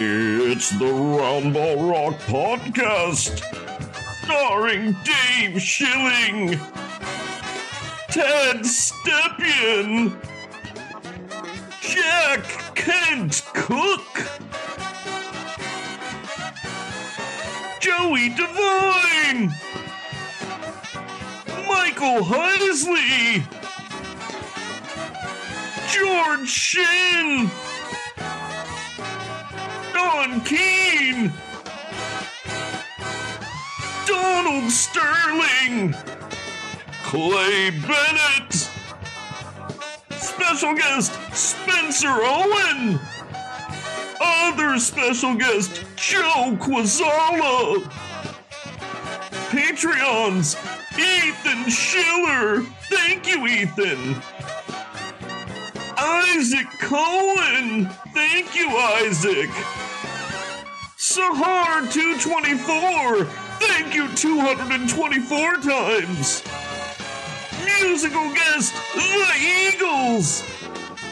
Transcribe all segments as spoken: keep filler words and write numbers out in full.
It's the Round Ball Rock podcast, starring Dave Schilling, Ted Stepien, Jack Kent Cook, Joey Devine, Michael Heisley, George Shin, John Keane, Donald Sterling, Clay Bennett, special guest Spencer Owen, other special guest Joe Kwaczala, Patreons Ethan Schiller, thank you Ethan, Isaac Cohen, thank you Isaac, Sahar two twenty-four, thank you two hundred twenty-four times. Musical guest, The Eagles.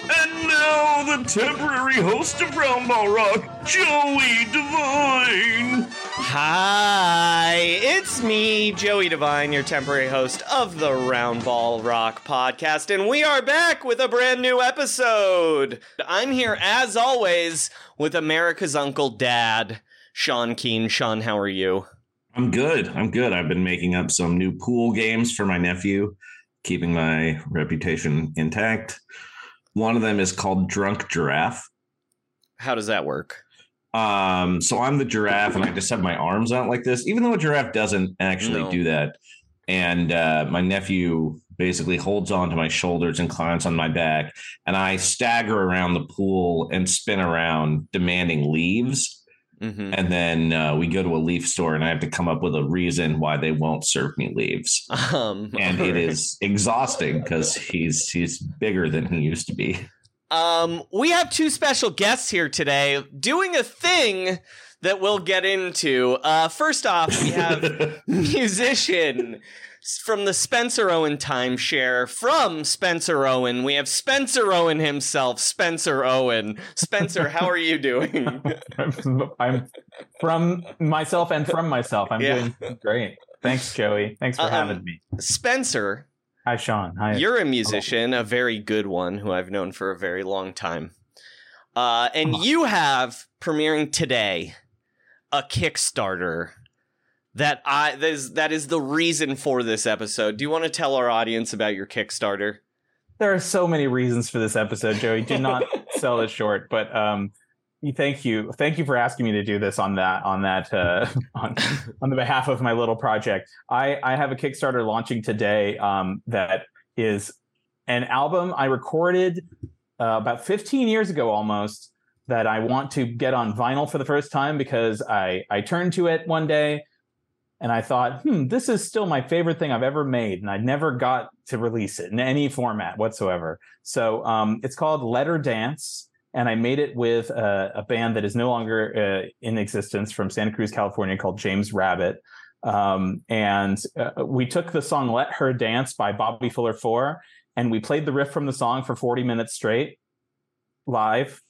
And now the temporary host of Round Ball Rock, Joey Devine. Hi, it's me, Joey Devine, your temporary host of the Round Ball Rock podcast, and we are back with a brand new episode. I'm here, as always, with America's Uncle Dad, Sean Keane. Sean, how are you? I'm good. I'm good. I've been making up some new pool games for my nephew, keeping my reputation intact. One of them is called Drunk Giraffe. How does that work? Um, so I'm the giraffe, and I just have my arms out like this, even though a giraffe doesn't actually no. do that. And uh, my nephew basically holds on to my shoulders and climbs on my back, and I stagger around the pool and spin around, demanding leaves. Mm-hmm. And then uh, we go to a leaf store, and I have to come up with a reason why they won't serve me leaves. Um, and it right. is exhausting because he's he's bigger than he used to be. Um, we have two special guests here today doing a thing that we'll get into. Uh, first off, we have musician from the Spencer Owen timeshare from Spencer Owen. We have Spencer Owen himself, Spencer Owen. Spencer, how are you doing? I'm, I'm from myself and from myself. I'm yeah. doing great. Thanks, Joey. Thanks for um, having me. Spencer. Hi, Sean. Hi. You're a musician, a very good one who I've known for a very long time. Uh, and oh. you have premiering today a Kickstarter. That I that is, that is the reason for this episode. Do you want to tell our audience about your Kickstarter? There are so many reasons for this episode, Joey. Do not sell it short. But um, thank you, thank you for asking me to do this on that on that uh, on on the behalf of my little project. I I have a Kickstarter launching today. Um, that is an album I recorded uh, about fifteen years ago, almost. that I want to get on vinyl for the first time, because I, I turned to it one day and I thought, hmm, this is still my favorite thing I've ever made. And I never got to release it in any format whatsoever. So um, it's called Let Her Dance. And I made it with a, a band that is no longer uh, in existence from Santa Cruz, California, called James Rabbit. Um, and uh, we took the song Let Her Dance by Bobby Fuller four, and we played the riff from the song for forty minutes straight live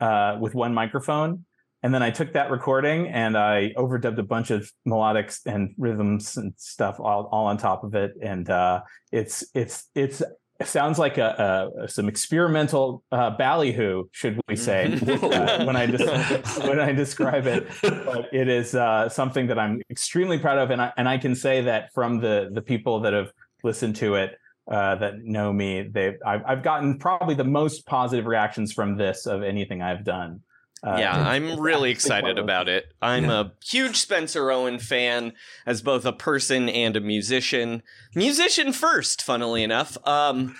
uh, with one microphone. And then I took that recording and I overdubbed a bunch of melodics and rhythms and stuff all, all on top of it. And uh, it's it's it's it sounds like a, a some experimental uh, Ballyhoo, should we say, uh, when I just when I describe it. But it is uh, something that I'm extremely proud of, and I and I can say that from the the people that have listened to it. Uh, that know me, they I've, I've gotten probably the most positive reactions from this of anything I've done. Uh, yeah, and, I'm really excited about it. I'm yeah. a huge Spencer Owen fan as both a person and a musician. Musician first, funnily enough, um,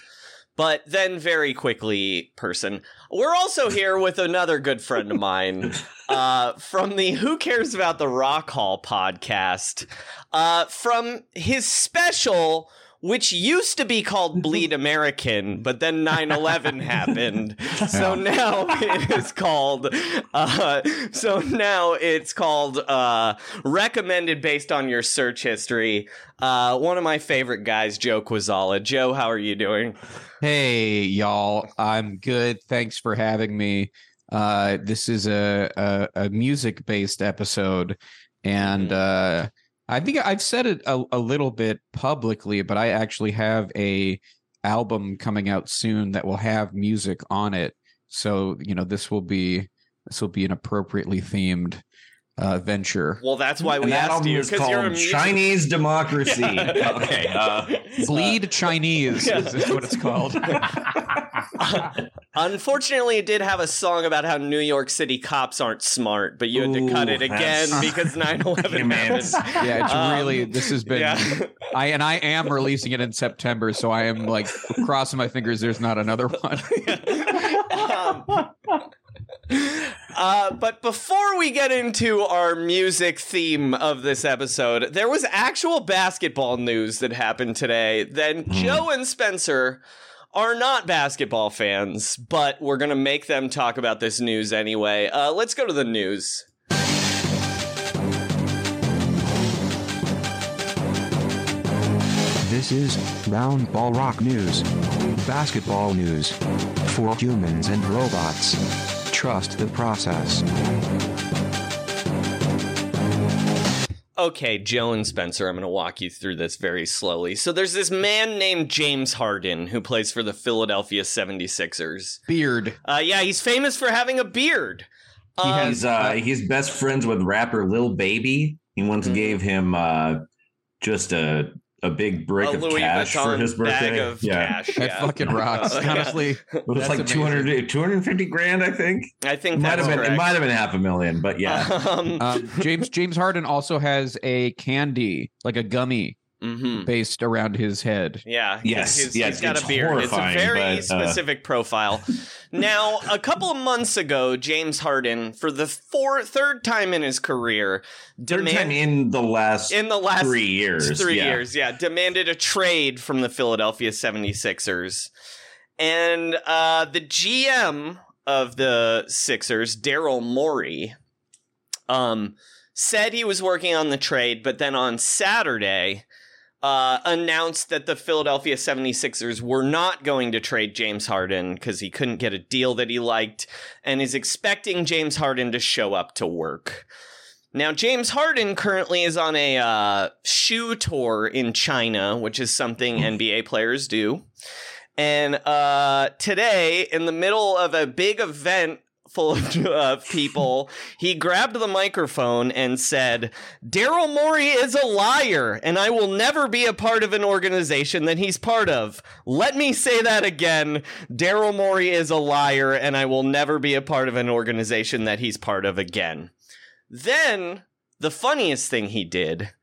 but then very quickly person. We're also here with another good friend of mine uh, from the Who Cares About the Rock Hall podcast, uh, from his special, which used to be called Bleed American, but then nine eleven happened. So now it is called, uh, so now it's called uh, Recommended Based on Your Search History. Uh, one of my favorite guys, Joe Kwaczala. Joe, how are you doing? Hey, y'all. I'm good. Thanks for having me. Uh, this is a, a, a music-based episode, and mm-hmm. uh I think I've said it a, a little bit publicly, but I actually have a album coming out soon that will have music on it. So, you know, this will be this will be an appropriately themed uh, venture. Well, that's why we and asked you, because you're a music- Chinese Democracy. Yeah. Okay, uh, Bleed uh, Chinese yeah. is, is what it's called. uh, unfortunately, it did have a song about how New York City cops aren't smart, but you had to cut Ooh, it again because nine eleven happened. Yeah, it's um, really, this has been, yeah. I and I am releasing it in September, so I am like crossing my fingers there's not another one. um, Uh, but before we get into our music theme of this episode, there was actual basketball news that happened today. Then mm. Joe and Spencer are not basketball fans, but we're going to make them talk about this news anyway. Uh, let's go to the news. This is Round Ball Rock News. Basketball news for humans and robots. Trust the process. Okay, Joe and Spencer, I'm going to walk you through this very slowly. So there's this man named James Harden who plays for the Philadelphia seventy-sixers. Beard. Uh, yeah, he's famous for having a beard. Um, he has. Uh, he's best friends with rapper Lil Baby. He once mm-hmm. gave him uh, just a... a big brick a of Louis cash Vuitton for his birthday. Bag of yeah. cash. That yeah. fucking rocks. Uh, Honestly, yeah. it was like two hundred, two hundred fifty grand. I think. I think might have been. Correct. It might have been half a million, but yeah. Um, um, James James Harden also has a candy, like a gummy, mm-hmm. based around his head. Yeah. Yes. He's, yes. he's got it's a beard. It's a very but, uh, specific profile. Now, a couple of months ago, James Harden, for the four, third time in his career, demand, third time in the last in the last three years, three yeah. years, yeah, demanded a trade from the Philadelphia seventy-sixers, and uh, the G M of the Sixers, Daryl Morey, um, said he was working on the trade, but then on Saturday. Uh, announced that the Philadelphia seventy-sixers were not going to trade James Harden because he couldn't get a deal that he liked and is expecting James Harden to show up to work. Now, James Harden currently is on a uh, shoe tour in China, which is something N B A players do. And uh, today, in the middle of a big event full of uh, people, he grabbed the microphone and said, "Daryl Morey is a liar, and I will never be a part of an organization that he's part of. Let me say that again. Daryl Morey is a liar, and I will never be a part of an organization that he's part of again." Then, the funniest thing he did,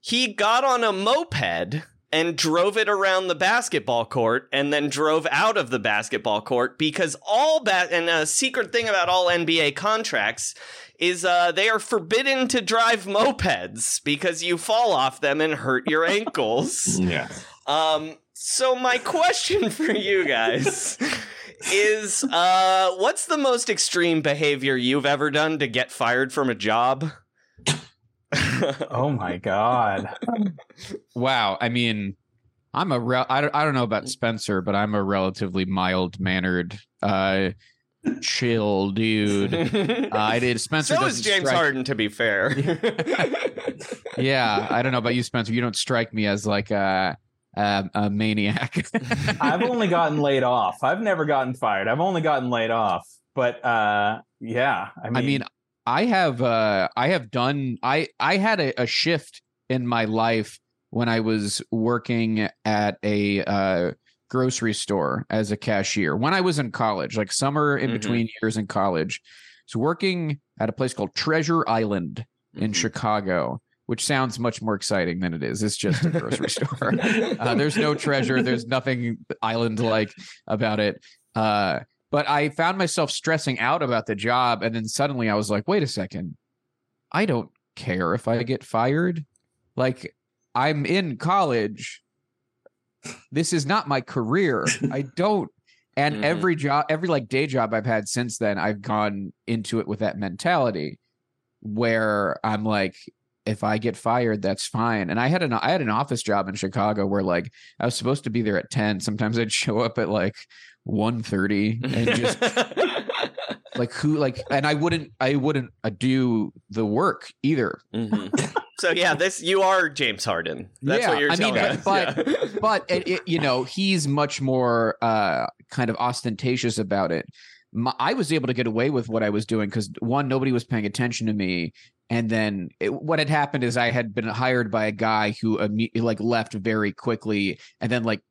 he got on a moped and drove it around the basketball court and then drove out of the basketball court because all ba- and a secret thing about all N B A contracts is uh, they are forbidden to drive mopeds because you fall off them and hurt your ankles. Yeah. Um, so my question for you guys is uh, what's the most extreme behavior you've ever done to get fired from a job? Oh my god. Wow. I mean, I'm a re- I, don't, I don't know about Spencer, but I'm a relatively mild-mannered uh chill dude. uh, I did Spencer so is James strike- Harden, to be fair. Yeah, I don't know about you, Spencer. You don't strike me as like a a, a maniac. I've only gotten laid off. I've never gotten fired. I've only gotten laid off. But uh yeah, I mean I mean I have uh, I have done I I had a, a shift in my life when I was working at a uh, grocery store as a cashier when I was in college, like summer in mm-hmm. between years in college. So working at a place called Treasure Island mm-hmm. in Chicago, which sounds much more exciting than it is. It's just a grocery store. Uh, there's no treasure. There's nothing island like about it. Uh, But I found myself stressing out about the job. And then suddenly I was like, wait a second. I don't care if I get fired. Like, I'm in college. This is not my career. I don't. And mm. every job, every like day job I've had since then, I've gone into it with that mentality where I'm like, if I get fired, that's fine. And I had an I had an office job in Chicago where like I was supposed to be there at ten. Sometimes I'd show up at like one thirty and just like who like and I wouldn't I wouldn't do the work either. Mm-hmm. So yeah, this you are James Harden. That's yeah, what you're I telling mean, us. But yeah. but it, it, you know, he's much more uh, kind of ostentatious about it. My, I was able to get away with what I was doing because one, nobody was paying attention to me. And then it, what had happened is I had been hired by a guy who immediately like left very quickly. And then like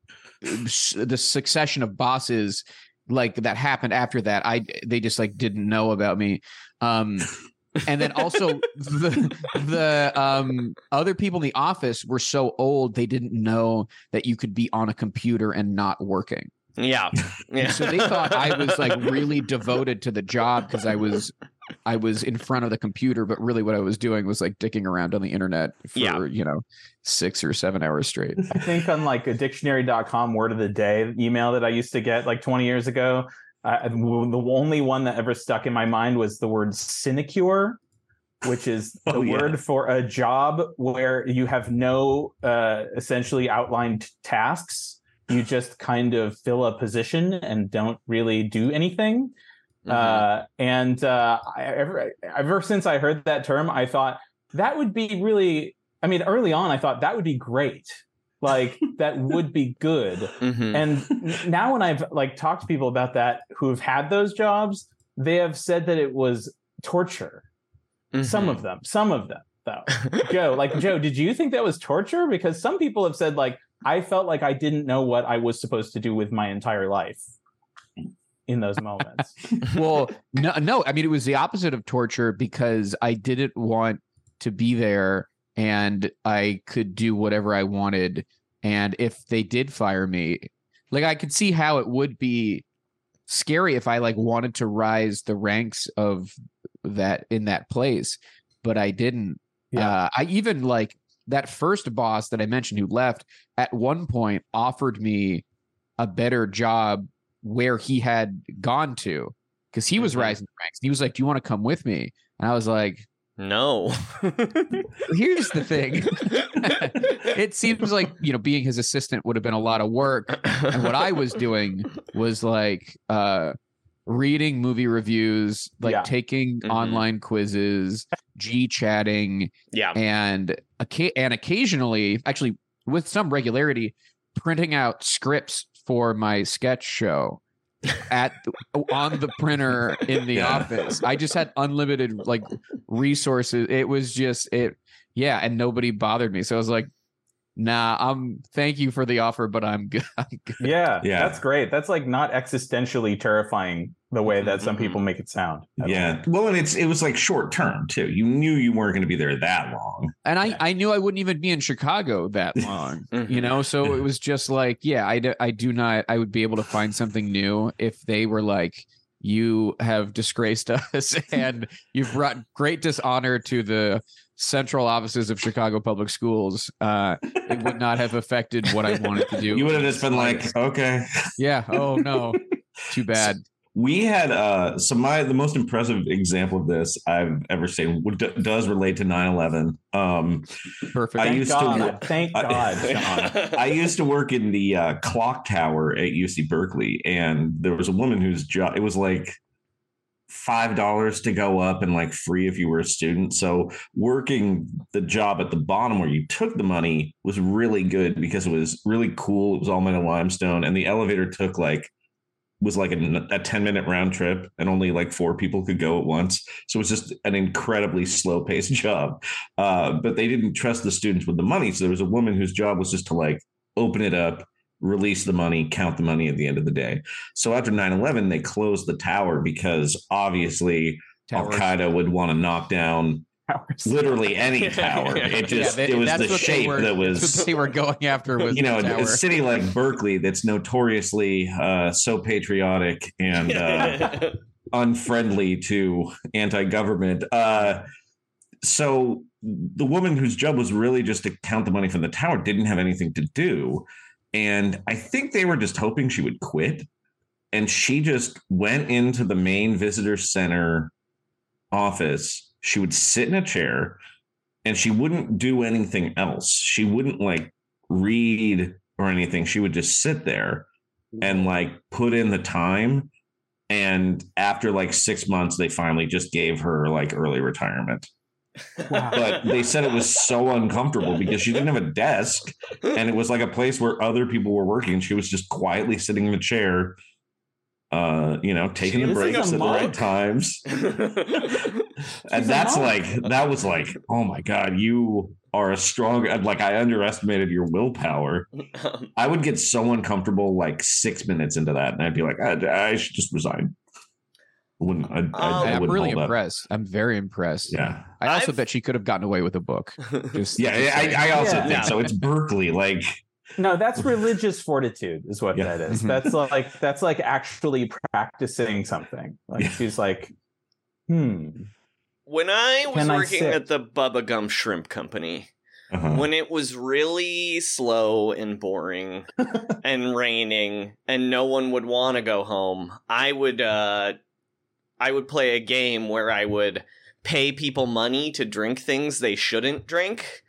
the succession of bosses like that happened after that. I they just like didn't know about me. Um, and then also the, the um, other people in the office were so old they didn't know that you could be on a computer and not working. Yeah. Yeah. So they thought I was like really devoted to the job because I was I was in front of the computer, but really what I was doing was like dicking around on the internet for, yeah. you know, six or seven hours straight. I think on like a dictionary dot com word of the day email that I used to get like twenty years ago, uh, the only one that ever stuck in my mind was the word sinecure, which is the oh, yeah. word for a job where you have no uh, essentially outlined tasks. You just kind of fill a position and don't really do anything. Mm-hmm. Uh, and uh, I, ever, ever since I heard that term, I thought that would be really, I mean, early on, I thought that would be great. Like that would be good. Mm-hmm. And now when I've like talked to people about that, who've had those jobs, they have said that it was torture. Mm-hmm. Some of them, some of them though. Joe, like Joe, did you think that was torture? Because some people have said like, I felt like I didn't know what I was supposed to do with my entire life in those moments. Well, no, no. I mean, it was the opposite of torture because I didn't want to be there and I could do whatever I wanted. And if they did fire me, like I could see how it would be scary if I like wanted to rise the ranks of that in that place, but I didn't. Yeah. Uh, I even like, that first boss that I mentioned who left at one point offered me a better job where he had gone to because he was rising the ranks. He was like, do you want to come with me? And I was like, no. Here's the thing. It seems like, you know, being his assistant would have been a lot of work. And what I was doing was like uh, reading movie reviews, like yeah. taking mm-hmm. online quizzes, G-chatting, yeah. and and occasionally, actually with some regularity, printing out scripts for my sketch show at on the printer in the yeah. office. I just had unlimited like resources. It was just it, yeah, and nobody bothered me. So I was like, nah, I'm thank you for the offer, but I'm good. I'm good. Yeah, yeah, that's great. That's like not existentially terrifying the way that some people make it sound. That's yeah. Right. Well, and it's it was like short term, too. You knew you weren't going to be there that long. And I, yeah. I knew I wouldn't even be in Chicago that long, mm-hmm. you know, so it was just like, yeah, I do, I do not I would be able to find something new if they were like, you have disgraced us and you've brought great dishonor to the central offices of Chicago Public Schools. Uh, it would not have affected what I wanted to do. You would have just been like, OK, yeah. Oh, no. Too bad. So we had uh, so my the most impressive example of this I've ever seen d- does relate to nine eleven. Um, Perfect. I thank used God. to thank I, God. John. I used to work in the uh, clock tower at U C Berkeley, and there was a woman whose job it was like five dollars to go up and like free if you were a student. So working the job at the bottom where you took the money was really good because it was really cool. It was all made of limestone, and the elevator took like. was like a, a ten minute round trip and only like four people could go at once. So it was just an incredibly slow paced job. Uh, but they didn't trust the students with the money. So there was a woman whose job was just to like open it up, release the money, count the money at the end of the day. So after nine eleven, they closed the tower because obviously Al Qaeda would want to knock down Towers. Literally any tower. It just yeah, they, it was the shape were, that was that's what they were going after was you know a, a city like Berkeley that's notoriously uh, so patriotic and uh, unfriendly to anti-government. Uh, so the woman whose job was really just to count the money from the tower didn't have anything to do, and I think they were just hoping she would quit. And she just went into the main visitor center office. She would sit in a chair and she wouldn't do anything else. She wouldn't like read or anything. She would just sit there and like put in the time. And after like six months, they finally just gave her like early retirement. Wow. But they said it was so uncomfortable because she didn't have a desk and it was like a place where other people were working. She was just quietly sitting in the chair, uh, you know, taking she the breaks like at the right times. And that's like, that was like, oh my God, you are a strong, like I underestimated your willpower. I would get so uncomfortable like six minutes into that. And I'd be like, I, I should just resign. I wouldn't, I, um, I, I wouldn't I'm really impressed. Up. I'm very impressed. Yeah. I also I've... bet she could have gotten away with a book. Just, yeah. Just I, I, I also yeah. think so. It's Berkeley. Like, no, that's religious fortitude is what yeah. that is. That's like, that's like actually practicing something. Like yeah. she's like, hmm. When I was Can working I at the Bubba Gum Shrimp Company, uh-huh. when it was really slow and boring and raining and no one would want to go home, I would uh, I would play a game where I would pay people money to drink things they shouldn't drink.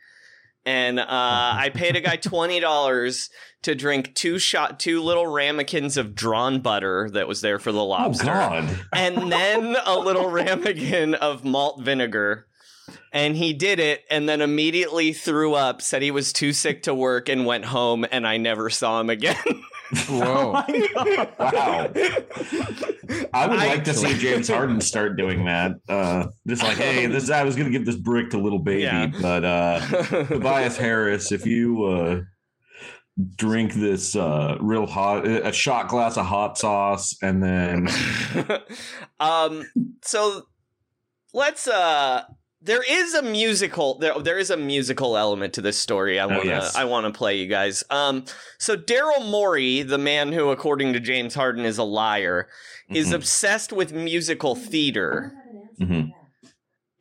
And uh, I paid a guy twenty dollars to drink two shot, two little ramekins of drawn butter that was there for the lobster. Oh, God. And then a little ramekin of malt vinegar. And he did it and then immediately threw up, said he was too sick to work and went home. And I never saw him again. Whoa. Oh wow. I would I like to see James Harden start doing that. Uh, just like, hey, this I was going to give this brick to little baby, yeah. but uh, Tobias Harris, if you uh, drink this uh, real hot, a shot glass of hot sauce, and then. um. So let's. Uh, there is a musical. There, there is a musical element to this story. I want to. Oh, yes. I want to play you guys. Um. So Daryl Morey, the man who, according to James Harden, is a liar, mm-hmm. is obsessed with musical theater, mm-hmm.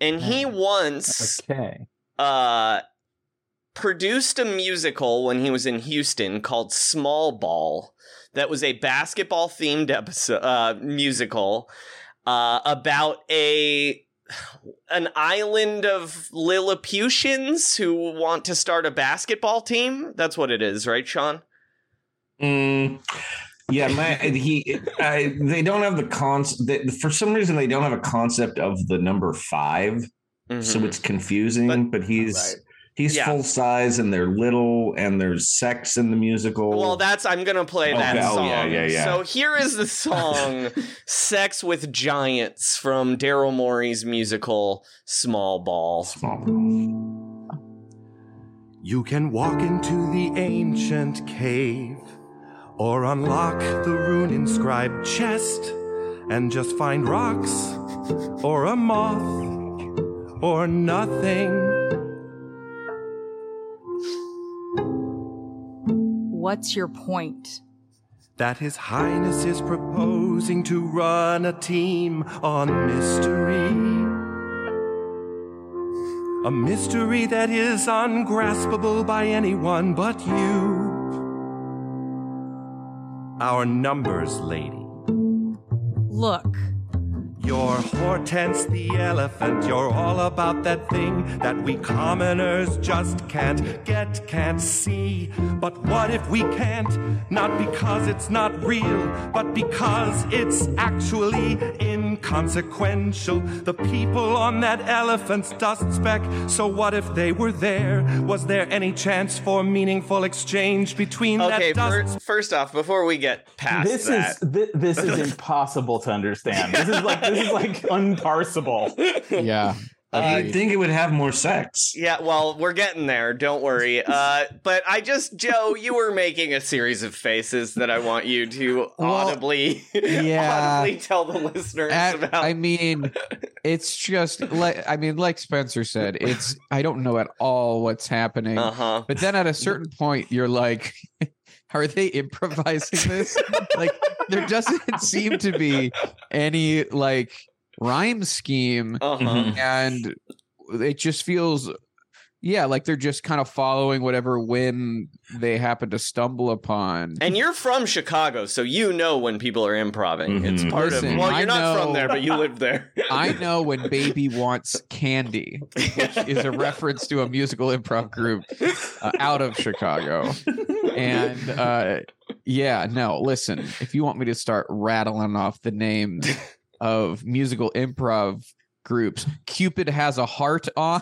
and he once okay. uh, produced a musical when he was in Houston called Small Ball, that was a basketball themed episode uh, musical uh, about a. an island of Lilliputians who want to start a basketball team. That's what it is, right, Sean? Mm, yeah, my he. I, they don't have the concept. For some reason, they don't have a concept of the number five, mm-hmm. so it's confusing. But, but he's. Right. He's yeah. full size and they're little and there's sex in the musical. Well, that's I'm going to play oh, that oh, song. Yeah, yeah, yeah. So here is the song Sex with Giants from Daryl Morey's musical Small Ball. Small Ball. You can walk into the ancient cave, or unlock the rune-inscribed chest, and just find rocks, or a moth, or nothing. What's your point? That His Highness is proposing to run a team on mystery. A mystery that is ungraspable by anyone but you. Our numbers lady. Look. You're Hortense the elephant. You're all about that thing that we commoners just can't get, can't see. But what if we can't? Not because it's not real, but because it's actually inconsequential. The people on that elephant's dust speck. So what if they were there? Was there any chance for meaningful exchange between okay, that dust? Okay, first off, before we get past this that. Is, th- this is impossible to understand. This is like... This is like unparsable. Yeah. Uh, you'd think it would have more sex. Yeah, well, we're getting there. Don't worry. Uh, but I just, Joe, you were making a series of faces that I want you to well, audibly, yeah. audibly tell the listeners At, about. I mean, it's just, like, I mean, like Spencer said, it's, I don't know at all what's happening. Uh-huh. But then at a certain point, you're like... Are they improvising this? Like, there doesn't seem to be any, like, rhyme scheme. Uh-huh. And it just feels, yeah, like they're just kind of following whatever whim they happen to stumble upon. And you're from Chicago, so you know when people are improvising. Mm-hmm. It's part Listen, of, well, you're I not know, from there, but you live there. I know when Baby Wants Candy, which is a reference to a musical improv group uh, out of Chicago. And uh, yeah, no, listen, if you want me to start rattling off the names of musical improv groups, Cupid Has a Heart On.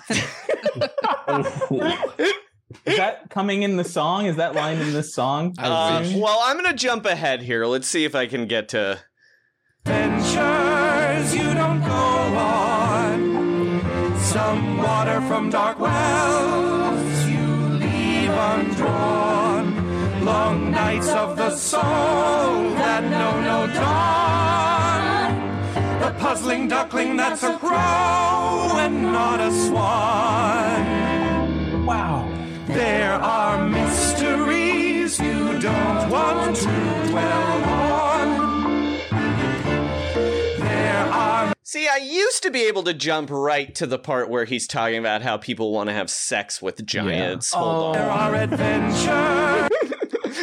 Is that coming in the song? Is that line in this song? Uh, well, I'm going to jump ahead here. Let's see if I can get to... Ventures you don't go on. Some water from dark wells you leave undrawn. Long nights of the soul that know no dawn. The puzzling duckling that's a crow and not a swan. Wow. There are mysteries you don't want to dwell on. There are... See, I used to be able to jump right to the part where he's talking about how people want to have sex with giants. Yeah. Hold oh. on. There are adventures...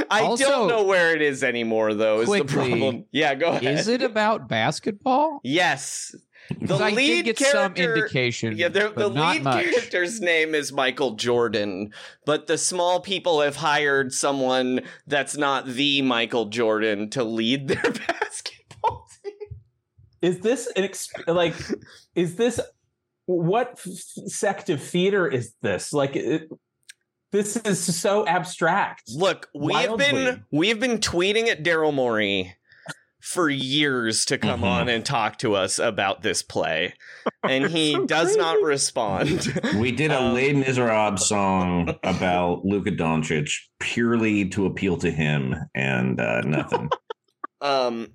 I also, don't know where it is anymore, though, is quickly, the problem. Yeah, go ahead. Is it about basketball? Yes. The I lead did get character, some indication. Yeah, the, the lead much. character's name is Michael Jordan, but the small people have hired someone that's not the Michael Jordan to lead their basketball team. Is this an exp- like? Is this what f- sect of theater is this? Like. It, This is so abstract. Look, we've been we've been tweeting at Daryl Morey for years to come mm-hmm. on and talk to us about this play, and he so does crazy. not respond. We did a um, Les Miserables song about Luka Doncic purely to appeal to him, and uh, nothing. um,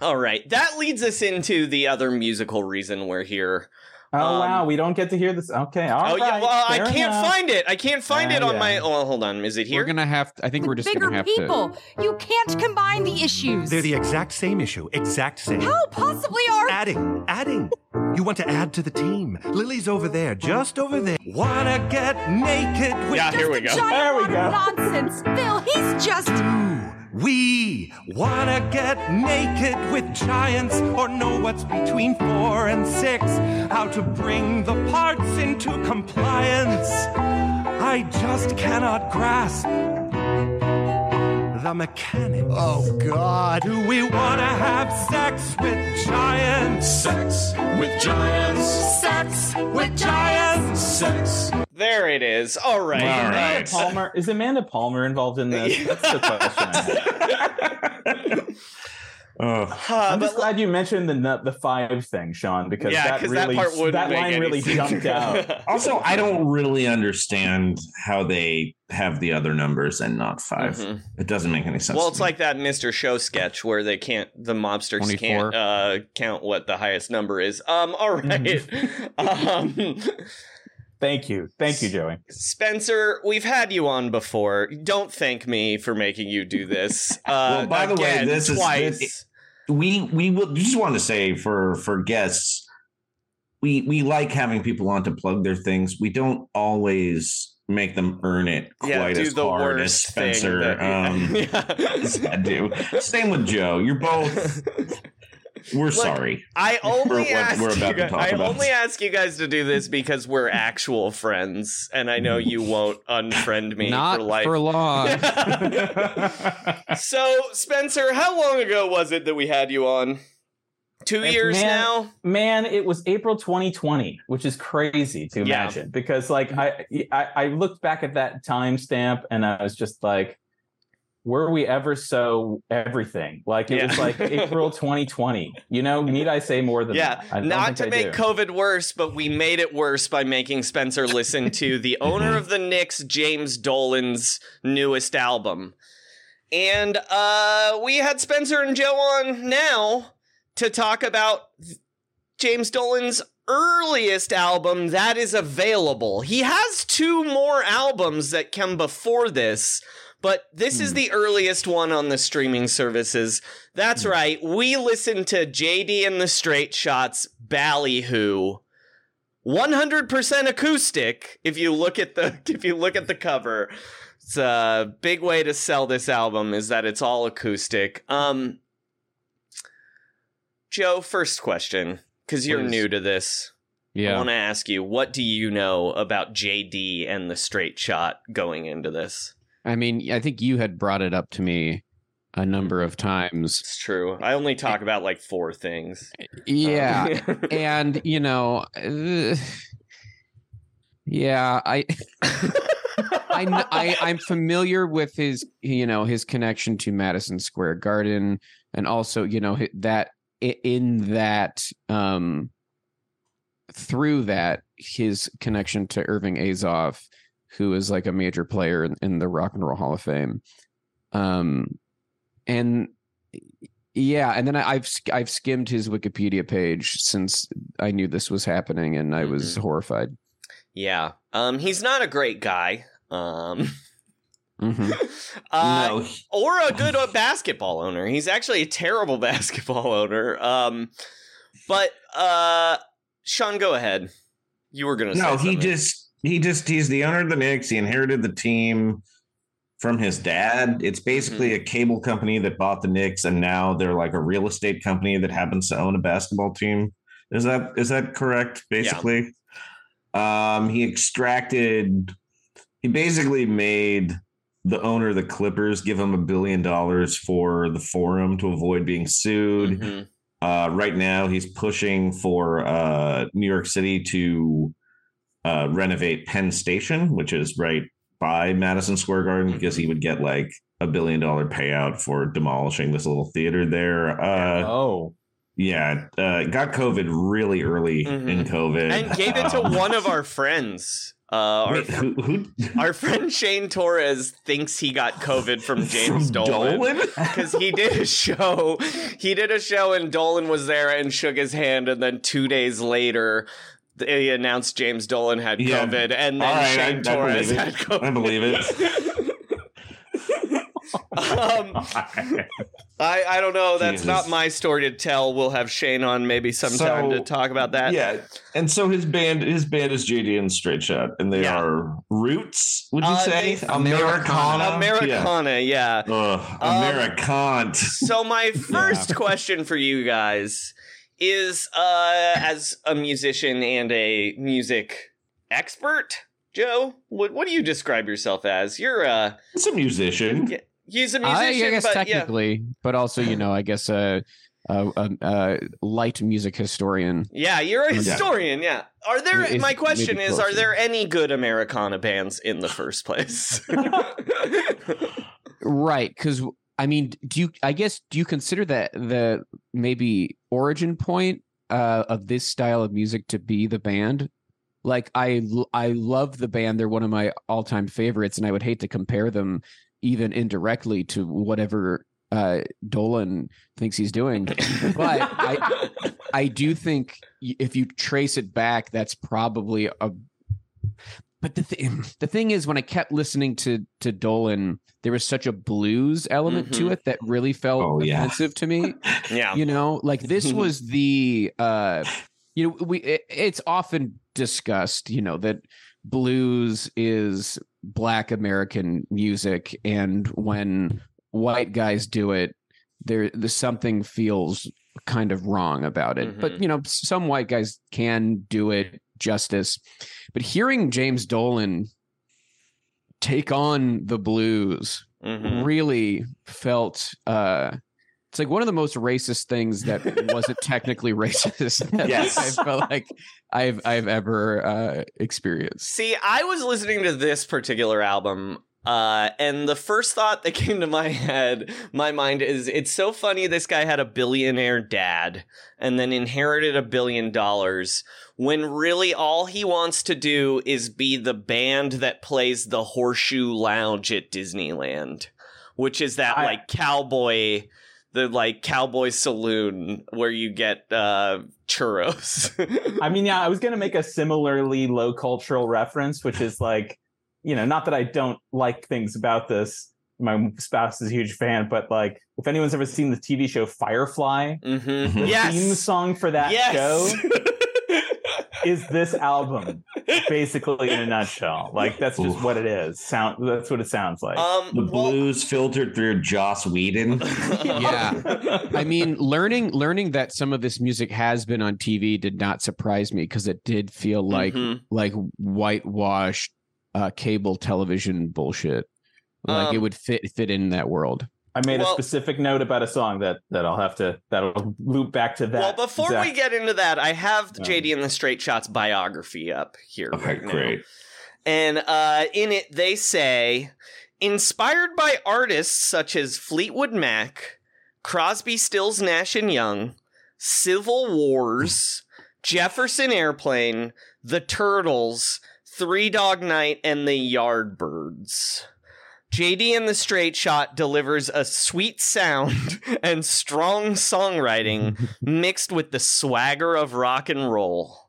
all right, that leads us into the other musical reason we're here. Oh, um, wow. We don't get to hear this. Okay. All oh, right. Yeah, well, I can't enough. find it. I can't find uh, it on yeah. my... Oh, hold on. Is it here? We're going to have... I think With we're just going to have to... people. You can't combine the issues. They're the exact same issue. Exact same. How possibly are... Adding. Adding. You want to add to the team. Lily's over there. Just over there. Want to get naked with... Yeah, here we go. There we go. Nonsense. Phil, he's just... Ooh. We wanna get naked with giants or know what's between four and six, how to bring the parts into compliance. I just cannot grasp the mechanics. Oh, God. Do we wanna have sex with giants? Sex with giants. Sex with giants. Sex. There it is. All right. All right. Palmer. Is Amanda Palmer involved in this? That's the question. Uh, I'm just glad you mentioned the the five thing, Sean, because yeah, that really that, part that line really sense. jumped out. Also, I don't really understand how they have the other numbers and not five. Mm-hmm. It doesn't make any sense. Well, it's like that Mister Show sketch where they can't, the mobsters twenty-four can't uh, count what the highest number is. Um, all right. um, Thank you. Thank you, Joey. Spencer, we've had you on before. Don't thank me for making you do this. Uh, well, by the way, this twice. is we we will just want to say for for guests, we we like having people on to plug their things. We don't always make them earn it quite yeah, as hard as Spencer. That, um, yeah. as I do. Same with Joe. You're both. We're Look, sorry. I only ask you guys, I only ask you guys to do this because we're actual friends, and I know you won't unfriend me Not for life. for long. So, Spencer, how long ago was it that we had you on? Two it's, years man, now? Man, it was April twenty twenty, which is crazy to imagine yeah. because, like, I, I I looked back at that timestamp and I was just like, were we ever so everything? Like it yeah. was like April twenty twenty. You know, need I say more than yeah. that? Yeah, not to I make do. COVID worse, but we made it worse by making Spencer listen to the owner of the Knicks, James Dolan's newest album. And uh, we had Spencer and Joe on now to talk about James Dolan's earliest album that is available. He has two more albums that come before this, but this is the earliest one on the streaming services. That's right. We listened to J D and the Straight Shot's Ballyhoo, one hundred percent acoustic. If you look at the if you look at the cover, it's a big way to sell this album is that it's all acoustic. Um, Joe, first question, because you're Please. new to this. Yeah. I want to ask you, what do you know about J D and the Straight Shot going into this? I mean, I think you had brought it up to me a number of times. It's true. I only talk about like four things. Yeah. Um. And, you know, uh, yeah, I, I, I, I'm familiar with his, you know, his connection to Madison Square Garden. And also, you know, that in that, um, through that, his connection to Irving Azoff, who is like a major player in the Rock and Roll Hall of Fame. Um, and yeah, and then I, I've I've skimmed his Wikipedia page since I knew this was happening, and I was mm-hmm. horrified. Yeah, um, he's not a great guy, um, mm-hmm. uh, no. or a good basketball owner. He's actually a terrible basketball owner. Um, but uh, Sean, go ahead. You were gonna no, say something. No, he just. He just, he's the owner of the Knicks. He inherited the team from his dad. It's basically mm-hmm. a cable company that bought the Knicks, and now they're like a real estate company that happens to own a basketball team. Is that, is that correct? Basically, yeah. um, he extracted, he basically made the owner of the Clippers give him a billion dollars for the Forum to avoid being sued. Mm-hmm. Uh, right now he's pushing for uh, New York City to Uh, renovate Penn Station, which is right by Madison Square Garden, because he would get like a billion dollar payout for demolishing this little theater there. Uh, oh, yeah. Uh, got COVID really early mm-hmm. in COVID. And gave it to one of our friends. Uh, our, Wait, who, who? our friend Shane Torres thinks he got COVID from James from Dolan, because he did a show. He did a show and Dolan was there and shook his hand. And then two days later, they announced James Dolan had yeah. COVID, and then right, Shane I, Torres I had COVID. I believe it. um, I, I don't know. That's Jesus. not my story to tell. We'll have Shane on maybe sometime so, to talk about that. Yeah. And so his band, his band is J D and Straight Shot, and they yeah. are roots. Would you uh, say they, Americana? Americana, yeah. yeah. Ugh, Americant. Um, so my first yeah. question for you guys is, uh, as a musician and a music expert, Joe, what, what do you describe yourself as? You're uh, a musician. Yeah, he's a musician. I, I guess but, technically, yeah. but also, you know, I guess a, a, a, a light music historian. Yeah, you're a historian. Yeah. yeah. Are there? Is, my question is: Are there any good Americana bands in the first place? Right, because I mean, do you, I guess, do you consider that the maybe origin point uh, of this style of music to be the band? Like, I, I love the band. They're one of my all-time favorites, and I would hate to compare them even indirectly to whatever uh, Dolan thinks he's doing. But I, I do think if you trace it back, that's probably a... But the thing, the thing is, when I kept listening to to Dolan, there was such a blues element mm-hmm. to it that really felt oh, offensive yeah. to me. Yeah, you know, like this was the, uh, you know, we it, it's often discussed, you know, that blues is Black American music, and when white guys do it, there the something feels kind of wrong about it. Mm-hmm. But you know, some white guys can do it justice, but hearing James Dolan take on the blues mm-hmm. really felt uh it's like one of the most racist things that wasn't technically racist that yes I felt like I've I've ever uh experienced. See, I was listening to this particular album Uh, and the first thought that came to my head, my mind is, it's so funny this guy had a billionaire dad and then inherited a billion dollars when really all he wants to do is be the band that plays the Horseshoe Lounge at Disneyland, which is that I, like cowboy, the like cowboy saloon where you get uh, churros. I mean, yeah, I was going to make a similarly low cultural reference, which is like, you know, not that I don't like things about this. My spouse is a huge fan, but like, if anyone's ever seen the T V show Firefly, mm-hmm. the yes. theme song for that yes. show is this album, basically in a nutshell. Like, that's just Oof. What it is. Sound. That's what it sounds like. Um, the blues well, filtered through Joss Whedon. yeah, I mean, learning learning that some of this music has been on T V did not surprise me because it did feel like mm-hmm. like whitewashed. Uh, cable television bullshit. Like um, it would fit fit in that world. I made well, a specific note about a song that that I'll have to that'll loop back to that. Well, before exact... we get into that, I have um, J D and the Straight Shot's biography up here. Okay, right now. Great. And uh, in it, they say, inspired by artists such as Fleetwood Mac, Crosby, Stills, Nash and Young, Civil Wars, Jefferson Airplane, The Turtles, Three Dog Night, and the Yardbirds. J D and the Straight Shot delivers a sweet sound and strong songwriting mixed with the swagger of rock and roll.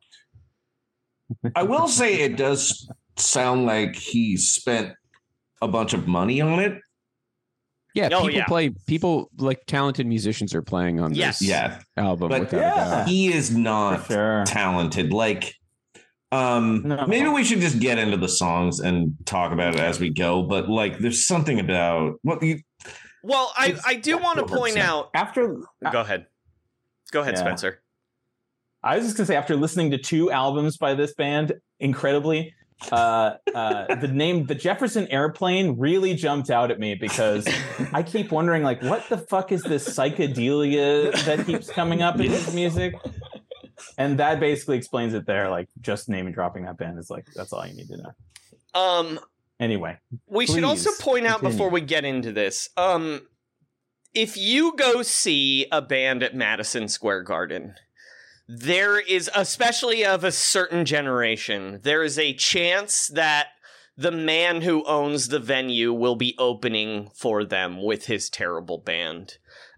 I will say it does sound like he spent a bunch of money on it. Yeah, oh, people yeah. play, people like talented musicians are playing on yes. this yeah. album. But yeah. he is not sure. talented. Like, Um, no. Maybe we should just get into the songs and talk about it as we go. But like, there's something about what you. Well, I, I do want to point out after. Go ahead. Go ahead, yeah. Spencer. I was just going to say, after listening to two albums by this band, incredibly, uh, uh, the name, the Jefferson Airplane really jumped out at me because I keep wondering, like, what the fuck is this psychedelia that keeps coming up in his music? And that basically explains it there. Like, just name and dropping that band is like, that's all you need to know. Um, anyway, we should also point out continue. Before we get into this, um, if you go see a band at Madison Square Garden, there is, especially of a certain generation, there is a chance that the man who owns the venue will be opening for them with his terrible band.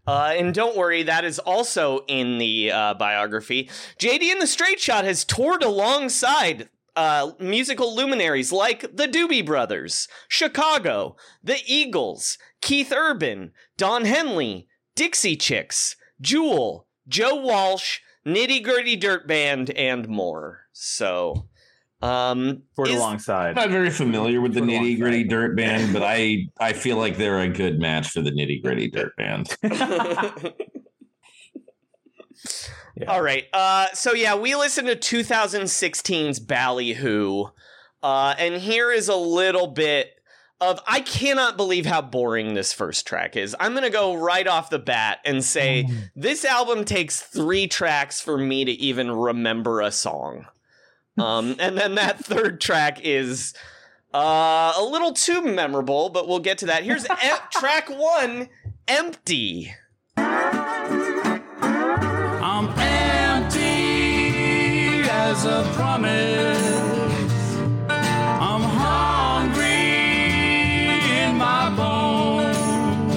Uh, and don't worry, that is also in the uh, biography. J D and the Straight Shot has toured alongside uh, musical luminaries like the Doobie Brothers, Chicago, the Eagles, Keith Urban, Don Henley, Dixie Chicks, Jewel, Joe Walsh, Nitty Gritty Dirt Band, and more. So, um, toured alongside. I'm not very familiar with the Nitty Gritty Dirt Band, but I, I feel like they're a good match for the Nitty Gritty Dirt Band. yeah. All right. Uh, so yeah, we listened to two thousand sixteen's Ballyhoo. Uh, and here is a little bit of, I cannot believe how boring this first track is. I'm going to go right off the bat and say, mm. this album takes three tracks for me to even remember a song. Um, and then that third track is uh, a little too memorable, but we'll get to that. Here's e- track one, empty. I'm empty as a promise. I'm hungry in my bones.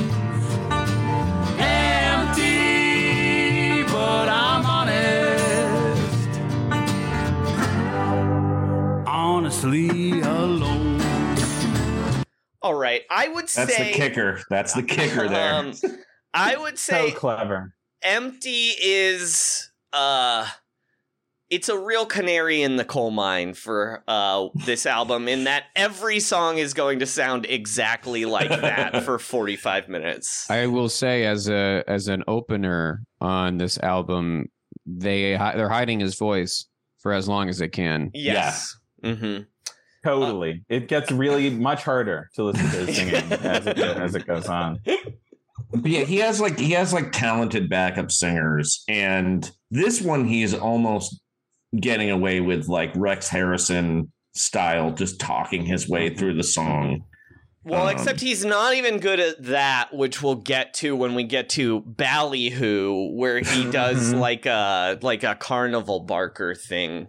Empty, but I'm honest. Honestly alone. All right, I would say... That's the kicker. That's the kicker there. Um, I would say... So clever. Empty is uh it's a real canary in the coal mine for uh this album, in that every song is going to sound exactly like that for forty-five minutes. I will say, as a as an opener on this album, they they're hiding his voice for as long as they can. Yes. Yeah. Mm-hmm. Totally. Uh, it gets really much harder to listen to his singing as it as it goes on. But yeah, he has like he has like talented backup singers, and this one he's almost getting away with like Rex Harrison style, just talking his way through the song. Well, um, except he's not even good at that, which we'll get to when we get to Ballyhoo, where he does like a like a carnival barker thing.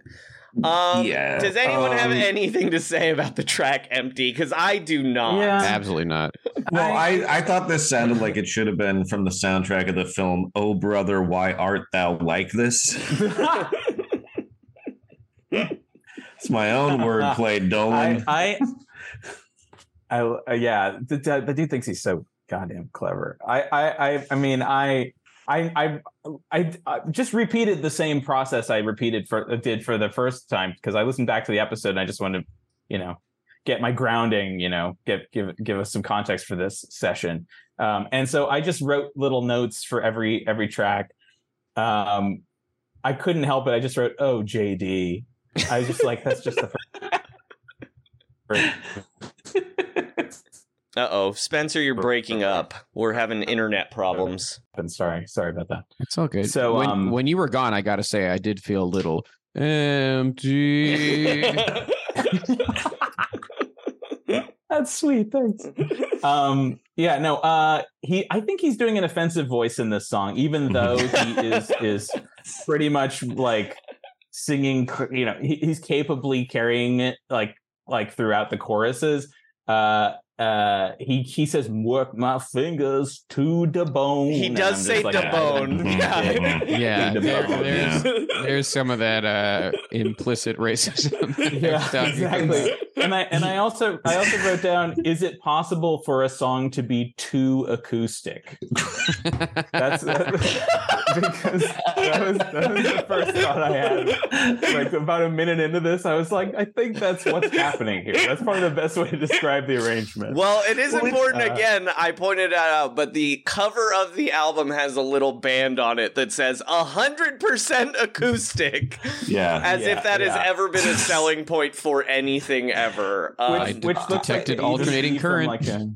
Um, yeah. Does anyone um, have anything to say about the track Empty? Because I do not. Yeah. Absolutely not. Well, I, I thought this sounded like it should have been from the soundtrack of the film Oh Brother, Why Art Thou Like This? It's my own wordplay, Dolan. I, I, I uh, yeah, the, the dude thinks he's so goddamn clever. I, I, I, I mean, I... I, I I I just repeated the same process I repeated for did for the first time, because I listened back to the episode and I just wanted to, you know, get my grounding, you know, get give give us some context for this session. Um, and so I just wrote little notes for every every track. Um, I couldn't help it. I just wrote, "Oh, J D." I was just like, "That's just the first." Uh-oh, Spencer, you're breaking up. We're having internet problems. I'm sorry. Sorry about that. It's all good. So when, um, when you were gone, I got to say, I did feel a little empty. That's sweet. Thanks. Um, yeah, no, uh, he. I think he's doing an offensive voice in this song, even though he is is pretty much like singing, you know, he, he's capably carrying it like like throughout the choruses. Uh Uh, he he says, work my fingers to the bone. He does say like, the bone. Yeah, yeah. yeah. yeah. There's, there's some of that uh, implicit racism. Yeah, exactly. And I and I also I also wrote down: is it possible for a song to be too acoustic? That's that, because that was, that was the first thought I had. Like about a minute into this, I was like, I think that's what's happening here. That's probably the best way to describe the arrangement. Well, it is important, uh, again, I pointed that out, but the cover of the album has a little band on it that says one hundred percent acoustic. Yeah. As yeah, if that yeah. has ever been a selling point for anything ever. Um, which, which I looks detected like alternating current. Like a...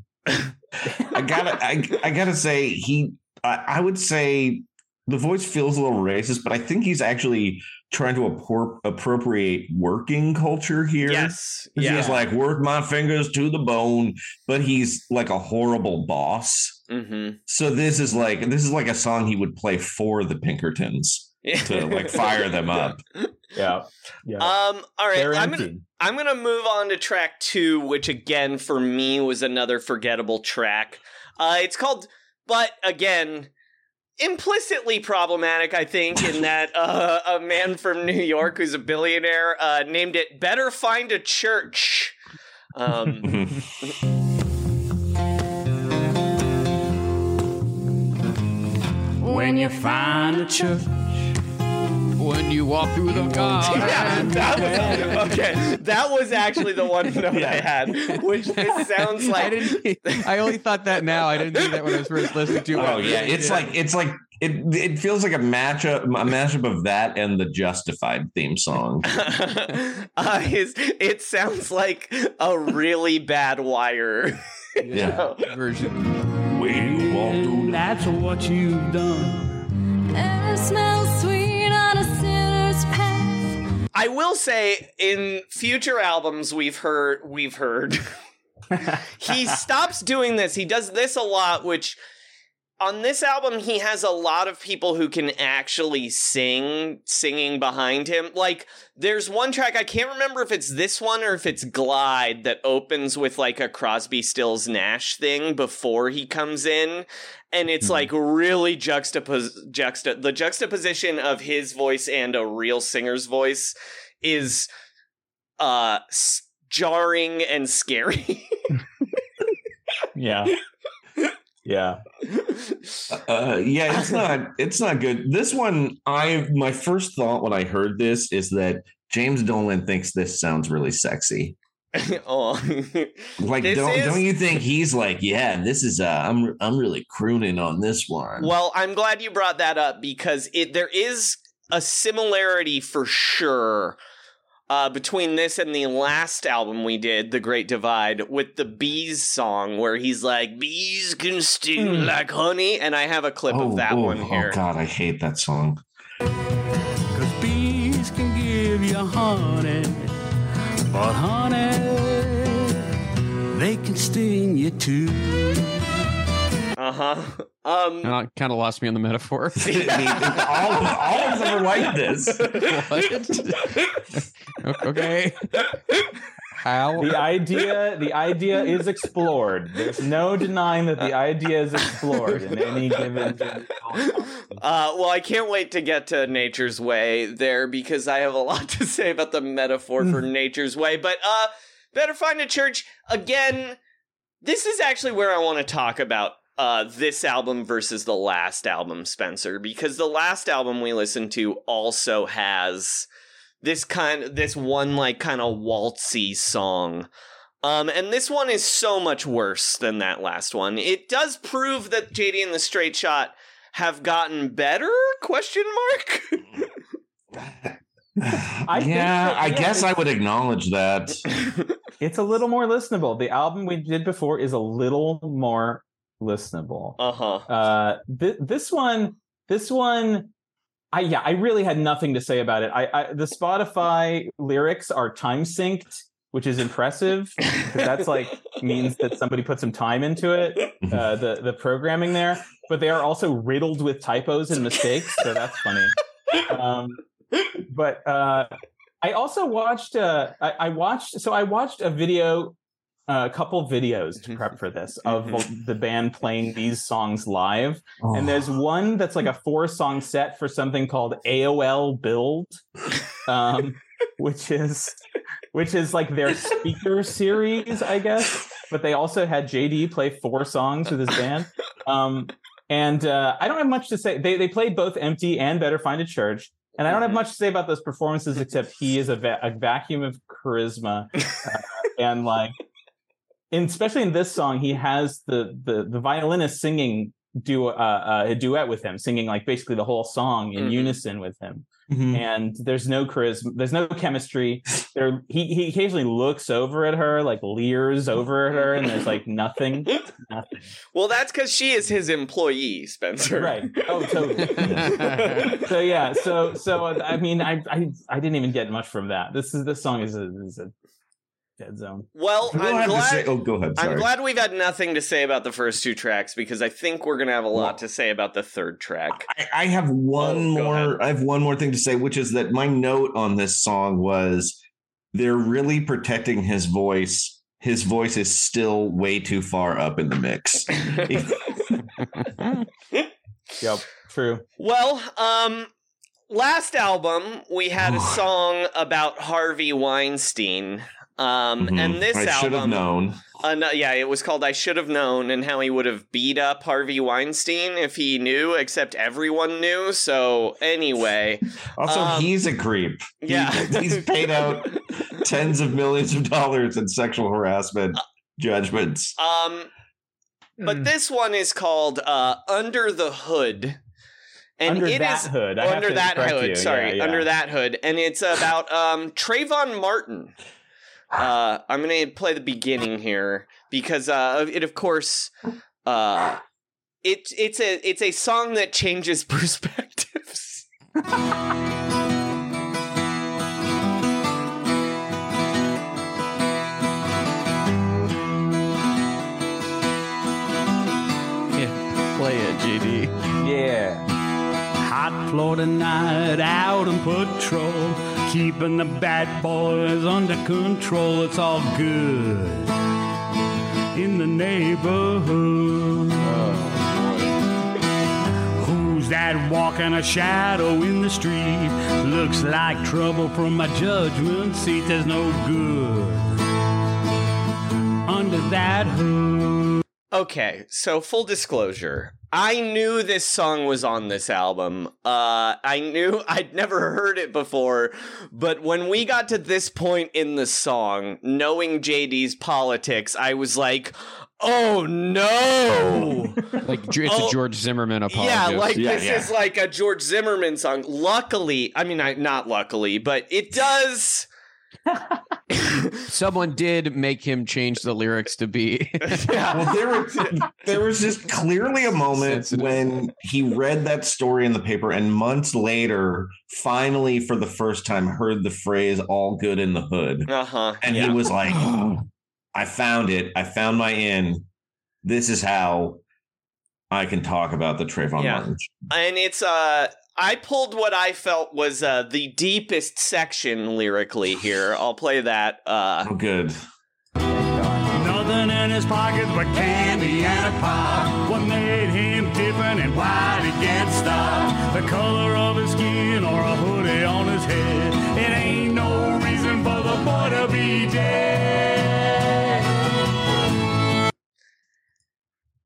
I gotta, I, I gotta say, he, I, I would say the voice feels a little racist, but I think he's actually trying to appor- appropriate working culture here. Yes. Yeah. He's like, work my fingers to the bone, but he's like a horrible boss. Mm-hmm. So this is like, this is like a song he would play for the Pinkertons to like fire them up. Yeah. yeah. Um. All right. I'm gonna, I'm gonna move on to track two, which again for me was another forgettable track. Uh, it's called, but again, implicitly problematic, I think, in that uh, a man from New York who's a billionaire uh, named it Better Find a Church. Um, when you find a church, when you walk through the garden. Yeah, that was, okay, that was actually the one note yeah. I had, which this sounds like. I, didn't, I only thought that now. I didn't do that when I was first listening to it. Oh yeah, it's yeah. like it's like it. It feels like a matchup, a mashup of that and the Justified theme song. uh, his, it sounds like a really bad Wire yeah. you know, version. When you walk through, that's what you've done. And it smells sweet. I will say, in future albums we've heard, we've heard, he stops doing this. He does this a lot, which On this album, he has a lot of people who can actually sing, singing behind him. Like, there's one track, I can't remember if it's this one or if it's Glide, that opens with, like, a Crosby, Stills, Nash thing before he comes in. And it's, like, really juxtapos- juxta- the juxtaposition of his voice and a real singer's voice is uh, jarring and scary. Yeah. Yeah. Uh, yeah, it's not it's not good. This one, I my first thought when I heard this is that James Dolan thinks this sounds really sexy. Oh. Like this don't is... don't you think he's like, yeah, this is uh, I'm I'm really crooning on this one. Well, I'm glad you brought that up because it there is a similarity for sure. Uh, between this and the last album we did, The Great Divide, with the Bees song, where he's like, bees can sting mm. like honey. And I have a clip oh, of that oh, one here. Oh, God, I hate that song. Because bees can give you honey, but honey, they can sting you too. Uh-huh. Um, uh, kind of lost me on the metaphor. all, all of them are like this. What? Okay. How? The idea, the idea is explored. There's no denying that the idea is explored in any given. Uh, well, I can't wait to get to Nature's Way there because I have a lot to say about the metaphor for Nature's Way. But uh, Better Find a Church, again, this is actually where I want to talk about Uh, this album versus the last album, Spencer, because the last album we listened to also has this kind of this one like kind of waltzy song. Um, and this one is so much worse than that last one. It does prove that J D and the Straight Shot have gotten better? Question mark. I yeah, that, I yeah, guess I would acknowledge that. It's a little more listenable. The album we did before is a little more listenable. Uh-huh. Uh th- this one, this one, I yeah, I really had nothing to say about it. I, I the Spotify lyrics are time synced, which is impressive because that's like means that somebody put some time into it. Uh, the the programming there, but they are also riddled with typos and mistakes, so that's funny. Um, but uh, I also watched. Uh, I, I watched. So I watched a video. Uh, a couple videos to prep for this of the band playing these songs live. Oh. And there's one that's like a four song set for something called A O L Build, um, which is which is like their speaker series, I guess. But they also had J D play four songs with his band. Um, and uh, I don't have much to say. They, they played both Empty and Better Find a Church. And I don't have much to say about those performances, except he is a, va- a vacuum of charisma. Uh, and like... And especially in this song, he has the the, the violinist singing do uh, uh, a duet with him, singing like basically the whole song in mm-hmm. unison with him. Mm-hmm. And there's no charisma, there's no chemistry. There, he he occasionally looks over at her, like leers over at her, and there's like nothing. nothing. Well, that's because she is his employee, Spencer. Right? Oh, totally. so yeah, so so I mean, I, I I didn't even get much from that. This is this song is a. Is a dead zone. Well, we'll I'm, glad, say, oh, go ahead, I'm glad we've had nothing to say about the first two tracks because I think we're going to have a lot well, to say about the third track. I, I have one oh, more. I have one more thing to say, which is that my note on this song was they're really protecting his voice. His voice is still way too far up in the mix. Yep, true. Well, um, last album we had a song about Harvey Weinstein. Um, mm-hmm. And this I album, I should have known. Uh, no, yeah, it was called "I Should Have Known," and how he would have beat up Harvey Weinstein if he knew. Except everyone knew. So anyway, also um, he's a creep. Yeah, he, he's paid out tens of millions of dollars in sexual harassment uh, judgments. Um, but mm. this one is called uh, "Under the Hood." And under it that is hood. I under that hood. You. Sorry, yeah, yeah. Under that hood, and it's about um, Trayvon Martin. Uh, I'm going to play the beginning here because uh, it, of course, uh, it, it's a it's a song that changes perspectives. Yeah, play it, G. T V. Yeah. Hot Florida night, out on patrol, keeping the bad boys under control. It's all good in the neighborhood. Oh, who's that walking a shadow in the street? Looks like trouble from my judgment seat. There's no good under that hood. Okay, so full disclosure, I knew this song was on this album. Uh, I knew I'd never heard it before, but when we got to this point in the song, knowing J D's politics, I was like, oh no! Like, it's oh, a George Zimmerman apology. Yeah, like, yeah, this yeah. is like a George Zimmerman song. Luckily, I mean, I, not luckily, but it does... Someone did make him change the lyrics to be. Yeah, well, there was there was just clearly a moment sensitive. When he read that story in the paper, and months later, finally for the first time, heard the phrase "all good in the hood," uh-huh, and yeah. he was like, oh, "I found it. I found my in. This is how I can talk about the Trayvon yeah. Martin." And it's uh. I pulled what I felt was uh, the deepest section lyrically here. I'll play that. Uh, oh, good. Nothing in his pockets but candy and a pop. What made him different and why he can't stop? The color of his skin or a hoodie on his head. It ain't no reason for the boy to be dead.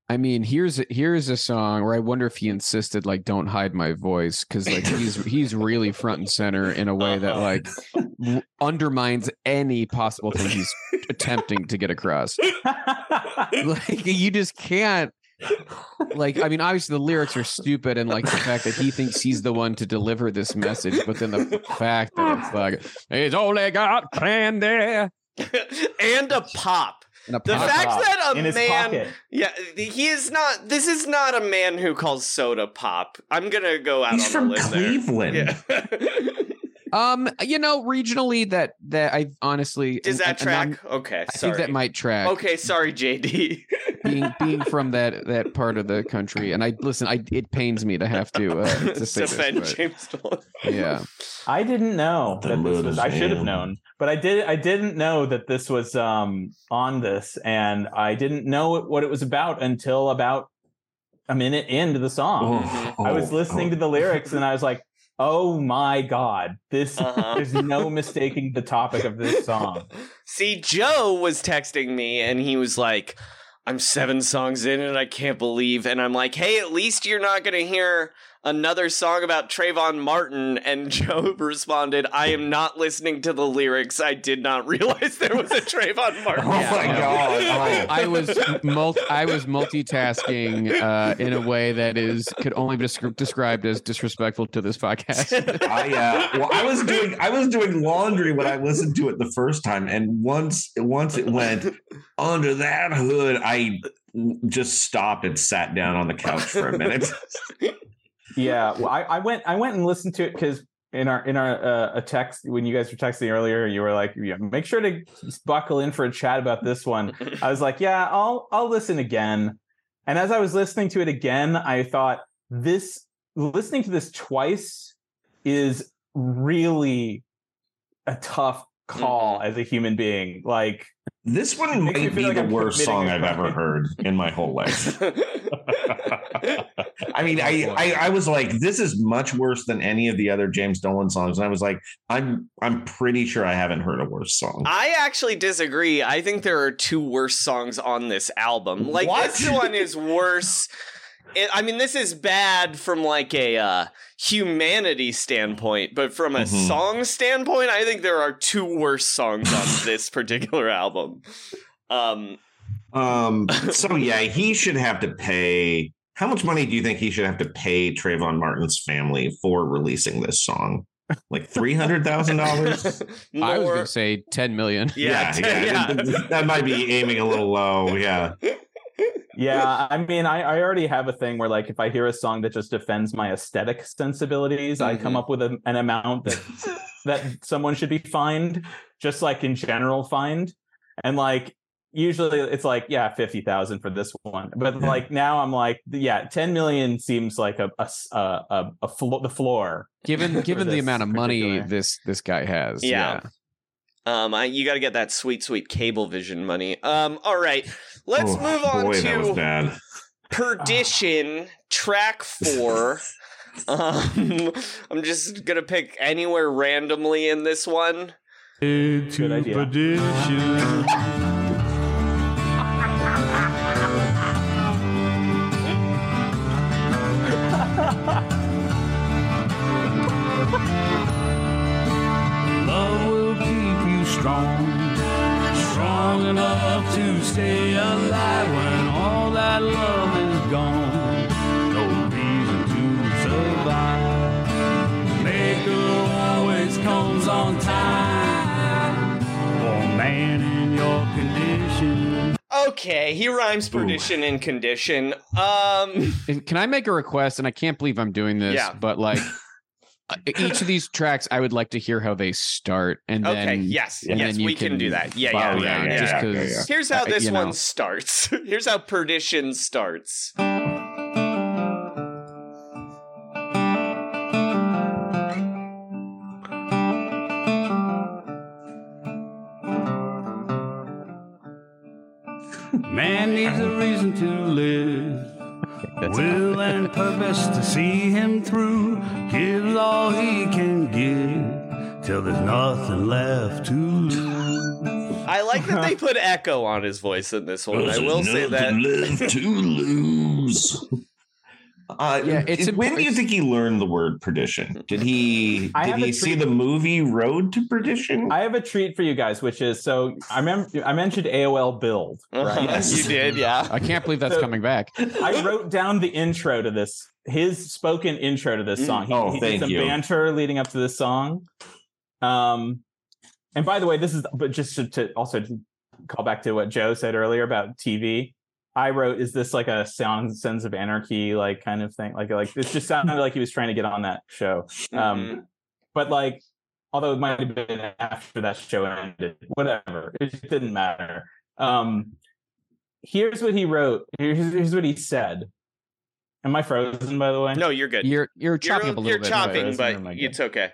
I mean, here's a, here's a song where I wonder if he insisted, like, don't hide my voice, because like he's he's really front and center in a way that like w- undermines any possible thing he's attempting to get across. Like, you just can't. Like, I mean, obviously the lyrics are stupid, and like the fact that he thinks he's the one to deliver this message, but then the fact that it's like he's only got candy and a pop. The fact that a man, yeah, he is not. This is not a man who calls soda pop. I'm gonna go out. He's on the list there. He's from Cleveland. Yeah. um, you know, regionally, that that I honestly does that and, track? And okay, I sorry. think that might track. Okay, sorry, J D. being being from that that part of the country, and I listen. I it pains me to have to uh, to say defend this, but, James Dolan. Yeah, I didn't know that this was. I should have known. But I did. I didn't know that this was um, on this, and I didn't know it, what it was about until about a minute into the song. Oh, oh, I was listening oh. to the lyrics, and I was like, "Oh my god, this! Uh-huh. There's no mistaking the topic of this song." See, Joe was texting me, and he was like, "I'm seven songs in, and I can't believe." And I'm like, "Hey, at least you're not going to hear another song about Trayvon Martin," and Joe responded, "I am not listening to the lyrics. I did not realize there was a Trayvon Martin." Oh yeah, my no. god! Oh. I was multi- I was multitasking uh, in a way that is could only be descri- described as disrespectful to this podcast. I uh, well, I was doing I was doing laundry when I listened to it the first time, and once once it went under that hood, I just stopped and sat down on the couch for a minute. Yeah, well, I, I went. I went and listened to it because in our in our uh, a text when you guys were texting earlier, you were like, yeah, "Make sure to buckle in for a chat about this one." I was like, "Yeah, I'll I'll listen again." And as I was listening to it again, I thought, "This listening to this twice is really a tough call mm-hmm. as a human being." Like, this one might be like the I'm worst song I've ever heard in my whole life. I mean, I, I I was like, this is much worse than any of the other James Dolan songs, and I was like, I'm I'm pretty sure I haven't heard a worse song. I actually disagree. I think there are two worse songs on this album. Like, what? This one is worse. It, I mean, this is bad from like a uh, humanity standpoint, but from a mm-hmm. song standpoint, I think there are two worse songs on this particular album. Um, um. So yeah, he should have to pay. How much money do you think he should have to pay Trayvon Martin's family for releasing this song? Like three hundred thousand dollars. I was going to say ten million. Yeah, yeah, yeah. yeah. That might be aiming a little low. Yeah. Yeah, I mean, I, I already have a thing where, like, if I hear a song that just offends my aesthetic sensibilities, mm-hmm. I come up with a, an amount that that someone should be fined, just like in general fined. And like, usually it's like, yeah, fifty thousand for this one. But yeah. like now I'm like, yeah, ten million seems like a, a, a, a flo- the floor. Given, given the amount of money this, this guy has. Yeah. yeah. Um, I, you got to get that sweet, sweet Cablevision money. Um, all right, let's oh, move on boy, to Perdition track four. um, I'm just going to pick anywhere randomly in this one. Into Good idea. Perdition. Strong, strong enough to stay alive when all that love is gone. No reason to survive. Maker always comes on time. For man in your condition. Okay, he rhymes perdition Ooh. and condition. Um, can I make a request? And I can't believe I'm doing this, yeah. but like. Each of these tracks, I would like to hear how they start, and then okay, yes, and yes, then we can, can do that. Yeah, yeah, yeah, yeah, just yeah, yeah. Here's how this uh, one know. starts. Here's how Perdition starts. Man needs a reason to live. That's Will and purpose to see him through. Gives all he can give till there's nothing left to lose. I like that they put echo on his voice in this one. I will say that. Left to lose. Uh, yeah, it's it, a, when do you think he learned the word perdition? Did he I did he see the movie Road to Perdition? I have a treat for you guys, which is so I remember I mentioned A O L Build, right? Yes, you did, yeah. I can't believe that's so, coming back. I wrote down the intro to this, his spoken intro to this song. He, oh, he thank did some you. banter leading up to this song. Um, and by the way, this is but just to, to also call back to what Joe said earlier about T V. I wrote, is this like a sound sense of anarchy, like kind of thing? Like, like this just sounded like he was trying to get on that show. Um, mm-hmm. But like, although it might have been after that show ended, whatever, it just didn't matter. Um, here's what he wrote. Here's, here's what he said. Am I frozen, by the way? No, you're good. You're you're chopping you're, up a little you're bit. You're chopping, anyway, but like it's it. okay.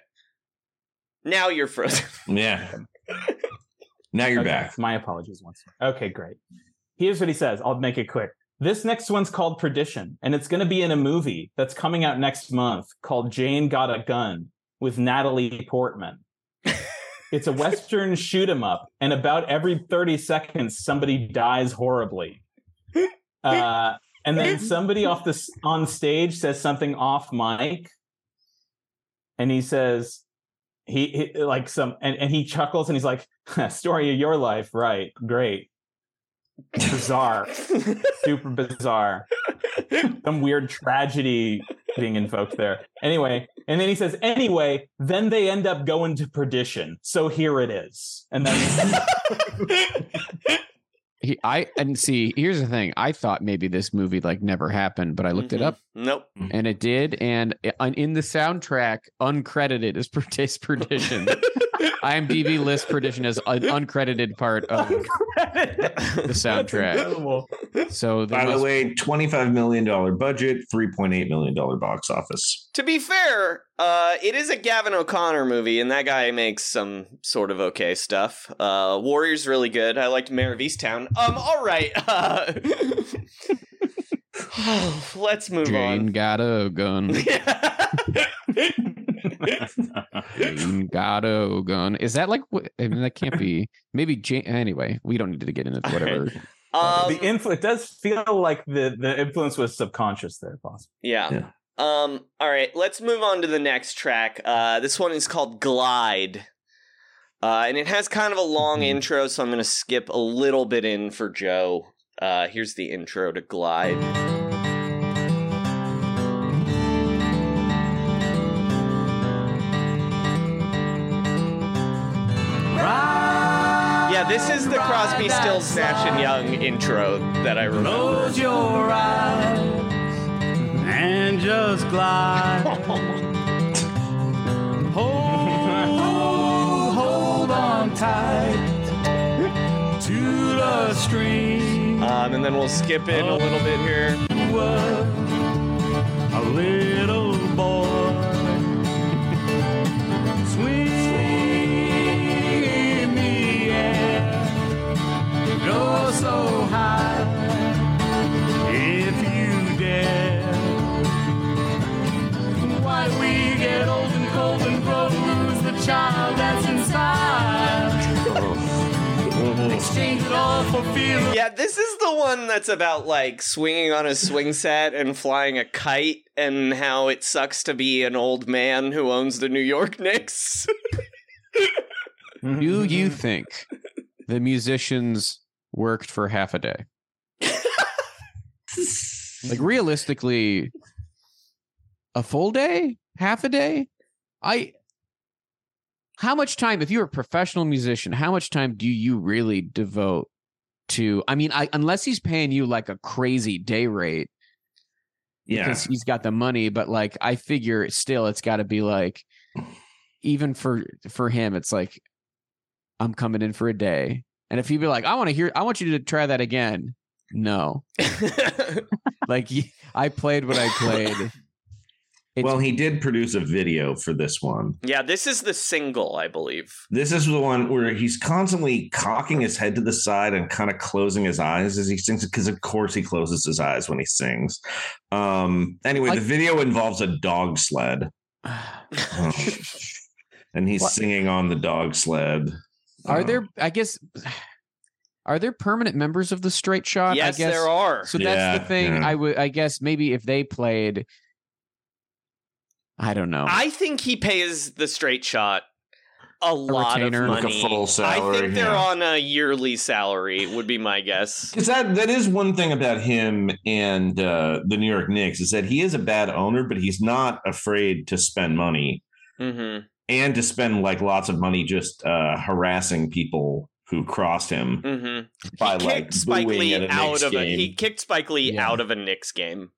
Now you're frozen. Yeah. Now you're okay, back. My apologies once more. Okay, great. Here's what he says. I'll make it quick. This next one's called Perdition, and it's going to be in a movie that's coming out next month called Jane Got a Gun with Natalie Portman. It's a Western shoot 'em up, and about every thirty seconds, somebody dies horribly. Uh, and then somebody off the on stage says something off mic, and he says, he, he like some, and, and he chuckles, and he's like, "Story of your life, right? Great." Bizarre. Super bizarre. Some weird tragedy being invoked there. Anyway, and then he says, anyway, then they end up going to perdition. So here it is. And then he, I and see, here's the thing. I thought maybe this movie like never happened, but I looked mm-hmm. it up. Nope. And it did. And in the soundtrack, uncredited is Perdition. IMDb lists Perdition as an uncredited part of the soundtrack. So, by the way, twenty-five million dollars budget, three point eight million dollars box office. To be fair, uh, it is a Gavin O'Connor movie, and that guy makes some sort of okay stuff. Uh, Warrior's really good. I liked Mayor of Easttown. Um, all right. Uh, let's move Jane on. Jane got a gun. Jane got a gun. Is that like? I mean, that can't be. Maybe Jane. Anyway, we don't need to get into whatever. um, the influence. It does feel like the the influence was subconscious there, possibly. Yeah. yeah. Um. All right. Let's move on to the next track. Uh, this one is called Glide, uh, and it has kind of a long mm-hmm. intro, so I'm going to skip a little bit in for Joe. Uh, here's the intro to Glide. Yeah, this is the Crosby, Stills, Nash and Young intro that I remember. Close your eyes and just glide. hold, hold on tight to the stream. Um, and then we'll skip in a little bit here. A little boy. Swing in the air. Go so high. If you dare. Why we get old and cold and grow, lose the child that's inside. Yeah, this is the one that's about, like, swinging on a swing set and flying a kite and how it sucks to be an old man who owns the New York Knicks. Do you think the musicians worked for half a day? Like, realistically, a full day? Half a day? I... How much time, if you're a professional musician, how much time do you really devote to, I mean, I, unless he's paying you like a crazy day rate, yeah, because he's got the money, but like, I figure it's still, it's got to be like, even for, for him, it's like, I'm coming in for a day. And if he'd be like, I want to hear, I want you to try that again. No. Like, I played what I played. It's- well, he did produce a video for this one. Yeah, this is the single, I believe. This is the one where he's constantly cocking his head to the side and kind of closing his eyes as he sings, because of course he closes his eyes when he sings. Um, anyway, I- the video involves a dog sled. um, and he's what? singing on the dog sled. Are um, there, I guess... Are there permanent members of the Straight Shot? Yes, I guess. There are. So that's yeah, the thing. Yeah. I would, I guess maybe if they played... I don't know. I think he pays the Straight Shot a, a lot retainer, of money. Like a full salary, I think they're yeah. on a yearly salary, would be my guess. Because that, that is one thing about him and uh, the New York Knicks is that he is a bad owner, but he's not afraid to spend money mm-hmm. and to spend like lots of money just uh, harassing people who crossed him. Mm-hmm. By, he, like, kicked Spike Lee at a out of a, he kicked Spike Lee yeah. out of a Knicks game.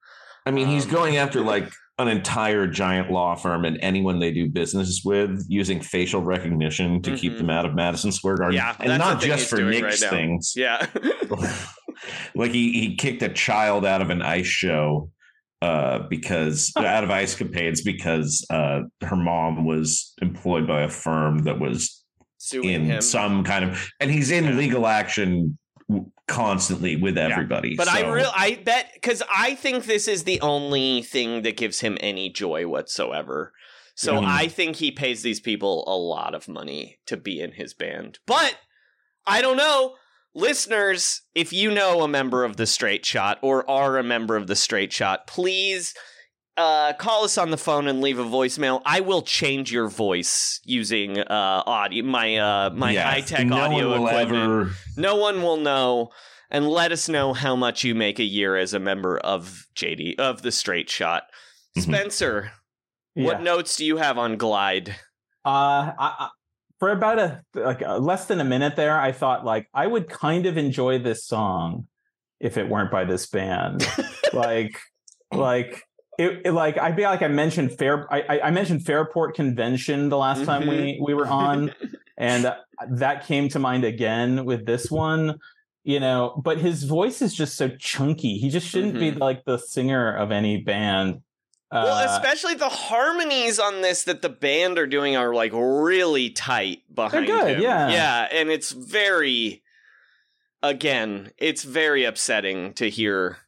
I mean, um, he's going after like an entire giant law firm and anyone they do business with using facial recognition to mm-hmm. keep them out of Madison Square Garden. Yeah, and not just for Knicks right things. Yeah. Like he, he kicked a child out of an ice show uh, because out of ice capades because uh, her mom was employed by a firm that was suing in him. Some kind of, and he's in yeah. legal action constantly with everybody. Yeah. But so. I real I bet because I think this is the only thing that gives him any joy whatsoever. So mm. I think he pays these people a lot of money to be in his band. But I don't know. Listeners, if you know a member of the Straight Shot or are a member of the Straight Shot, please uh, call us on the phone and leave a voicemail. I will change your voice using uh, audio, my uh, my yeah. high-tech no audio one will equipment. Ever... No one will know. And let us know how much you make a year as a member of J D, of the Straight Shot. Spencer, yeah. what notes do you have on Glide? Uh, I, I, for about a like a, less than a minute there, I thought like I would kind of enjoy this song if it weren't by this band. like, like it, it, like I feel like I mentioned Fair, I, I mentioned Fairport Convention the last mm-hmm. time we we were on, and that came to mind again with this one. You know, but his voice is just so chunky. He just shouldn't mm-hmm. be like the singer of any band. Uh, well, especially the harmonies on this that the band are doing are like really tight behind they're good, him. Yeah, yeah, and it's very, again, it's very upsetting to hear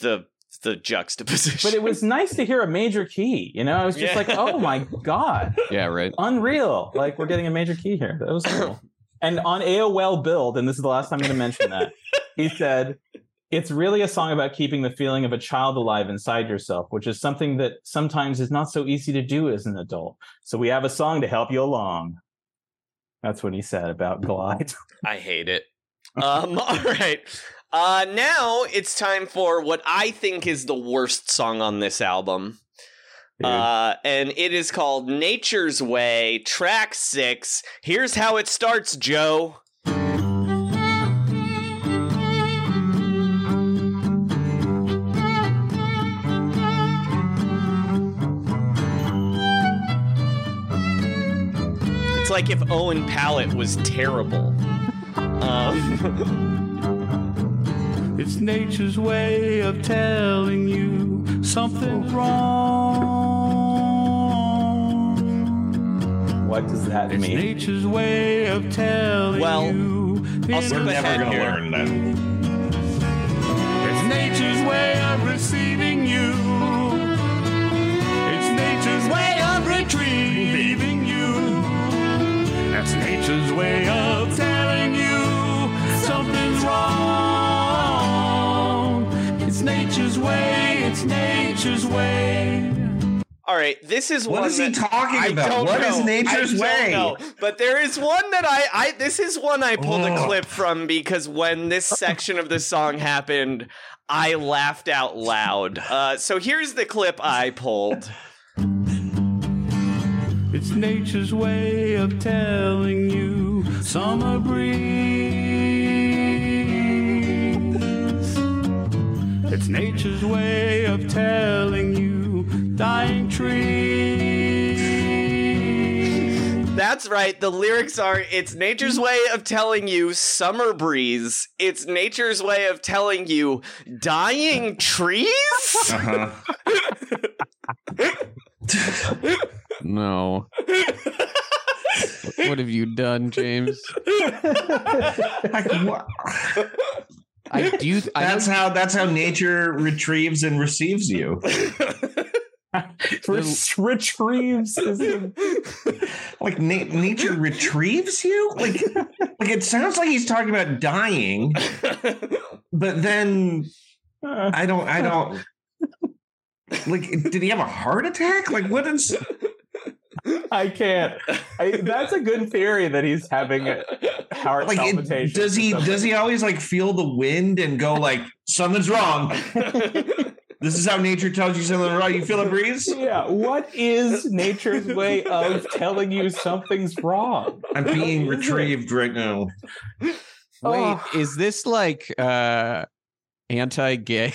the the juxtaposition. But it was nice to hear a major key. You know, I was just yeah. like, oh my god, yeah, right, unreal. Like we're getting a major key here. That was cool. And on A O L Build, and this is the last time I'm going to mention that, he said, it's really a song about keeping the feeling of a child alive inside yourself, which is something that sometimes is not so easy to do as an adult. So we have a song to help you along. That's what he said about Glide. I hate it. Um, all right. Uh, now it's time for what I think is the worst song on this album. Uh, and it is called Nature's Way, track six. Here's how it starts, Joe. It's like if Owen Pallett was terrible. Um, It's nature's way of telling you something's wrong. What does that mean? It's nature's way of telling well, you. Well, we're never going to learn that. It's nature's way of receiving you. It's nature's way of retrieving you. That's nature's way of telling you something's wrong. It's nature's way, it's nature's way. All right, this is what one is he talking I about? What know. Is nature's I way? Don't know. But there is one that I, I this is one I pulled Ugh. a clip from because when this section of the song happened, I laughed out loud. Uh, so here's the clip I pulled. It's nature's way of telling you summer breeze. It's nature's way of telling you, dying trees. That's right. The lyrics are, it's nature's way of telling you, summer breeze. It's nature's way of telling you, dying trees? Uh-huh. No. What have you done, James? I do. Th- that's I how. That's how nature retrieves and receives you. Retrieves is in... like na- nature retrieves you. Like, like it sounds like he's talking about dying, but then I don't. I don't. Like, did he have a heart attack? Like, what is? I can't. I, that's a good theory that he's having a heart like palpitation. It, does he? Does he always like feel the wind and go like something's wrong? This is how nature tells you something's wrong. You feel a breeze? Yeah. What is nature's way of telling you something's wrong? I'm being retrieved right now. Wait, oh. Is this like uh, anti-gay?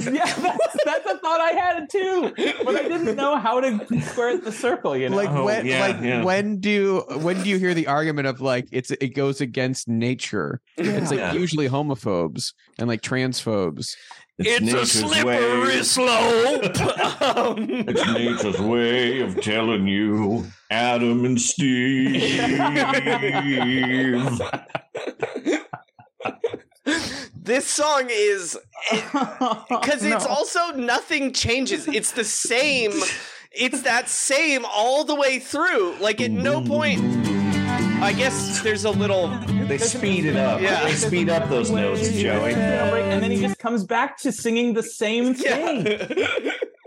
Yeah, that's, that's a thought I had too, but I didn't know how to square the circle. You know, like when, oh, yeah, like yeah. when do when do you hear the argument of like it's it goes against nature? Yeah. It's like yeah. usually homophobes and like transphobes. It's, it's a slippery way. slope. Um, it's nature's way of telling you, Adam and Steve. This song is because it, it's no. also nothing changes. It's the same. It's that same all the way through. Like at no point. I guess there's a little. They speed it up. Yeah. They speed up those notes, Joey. And then he just comes back to singing the same thing.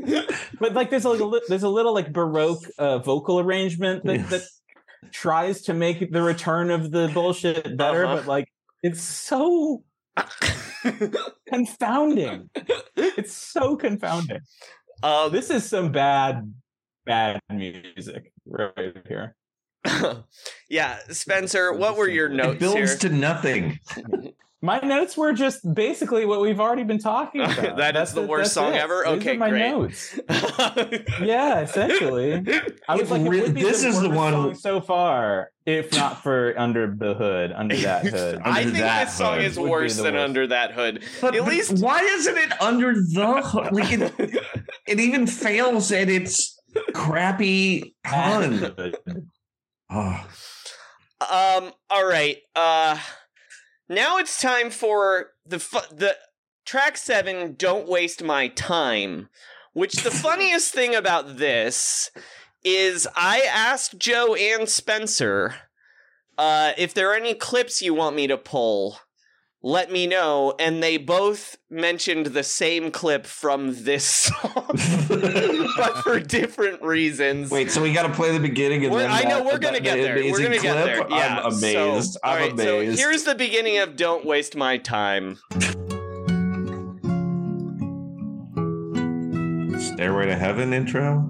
Yeah. But like there's a there's a little like Baroque uh, vocal arrangement that, that tries to make the return of the bullshit better, uh-huh. but like it's so. confounding. It's so confounding. Um, this is some bad, bad music right here. Yeah, Spencer, what were your notes? It builds here? to nothing. My notes were just basically what we've already been talking about. that that's is the, the worst song it. ever. These okay, are my great. Notes. Yeah, essentially. I was if like, re- it would be this the is the one song so far, if not for Under the Hood, Under That Hood. Under I think this song hood. is worse than worst. Under That Hood. But, at least, why isn't it Under the Hood? Like it, it even fails at its crappy pun. Oh. Um. All right. Uh. Now it's time for the fu- the track seven, Don't Waste My Time, which the funniest thing about this is I asked Joe and Spencer uh, if there are any clips you want me to pull, let me know, and they both mentioned the same clip from this song, but for different reasons. Wait, so we got to play the beginning and we're, then I know that, we're going to get there. We're going to get there. Yeah. I'm amazed. So, I'm right, amazed. So here's the beginning of Don't Waste My Time. Stairway to Heaven intro?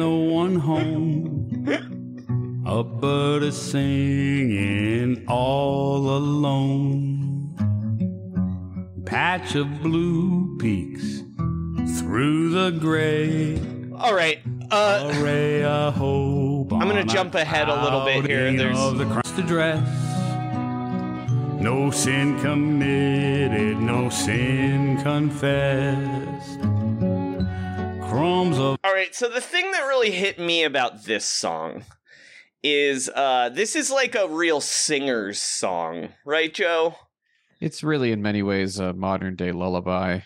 no one home. A bird is singing all alone. Patch of blue peaks through the gray. All right. Uh, array of hope. I'm gonna jump ahead a little bit here. There's the crust address. No sin committed, no sin confessed. Crumbs of. All right, so the thing that really hit me about this song is uh, this is like a real singer's song, right, Joe? It's really, in many ways, a modern day lullaby.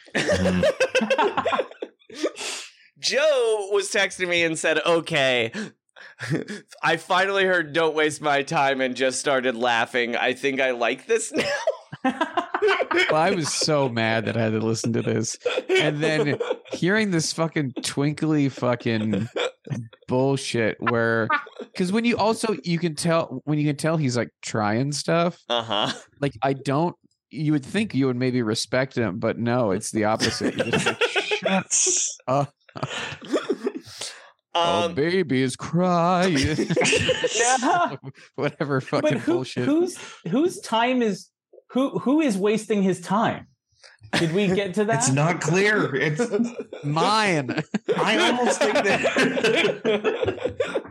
Joe was texting me and said, okay, I finally heard Don't Waste My Time and just started laughing. I think I like this now. Well, I was so mad that I had to listen to this. And then hearing this fucking twinkly fucking bullshit where, because when you also, you can tell, when you can tell he's like trying stuff. Uh-huh. Like, I don't, you would think you would maybe respect him, but no, it's the opposite. You're just like, shut up. Um, oh, baby is crying. Yeah. Whatever fucking who, bullshit. Who's whose time is who? Who is wasting his time? Did we get to that? It's not clear. It's mine. I almost think that.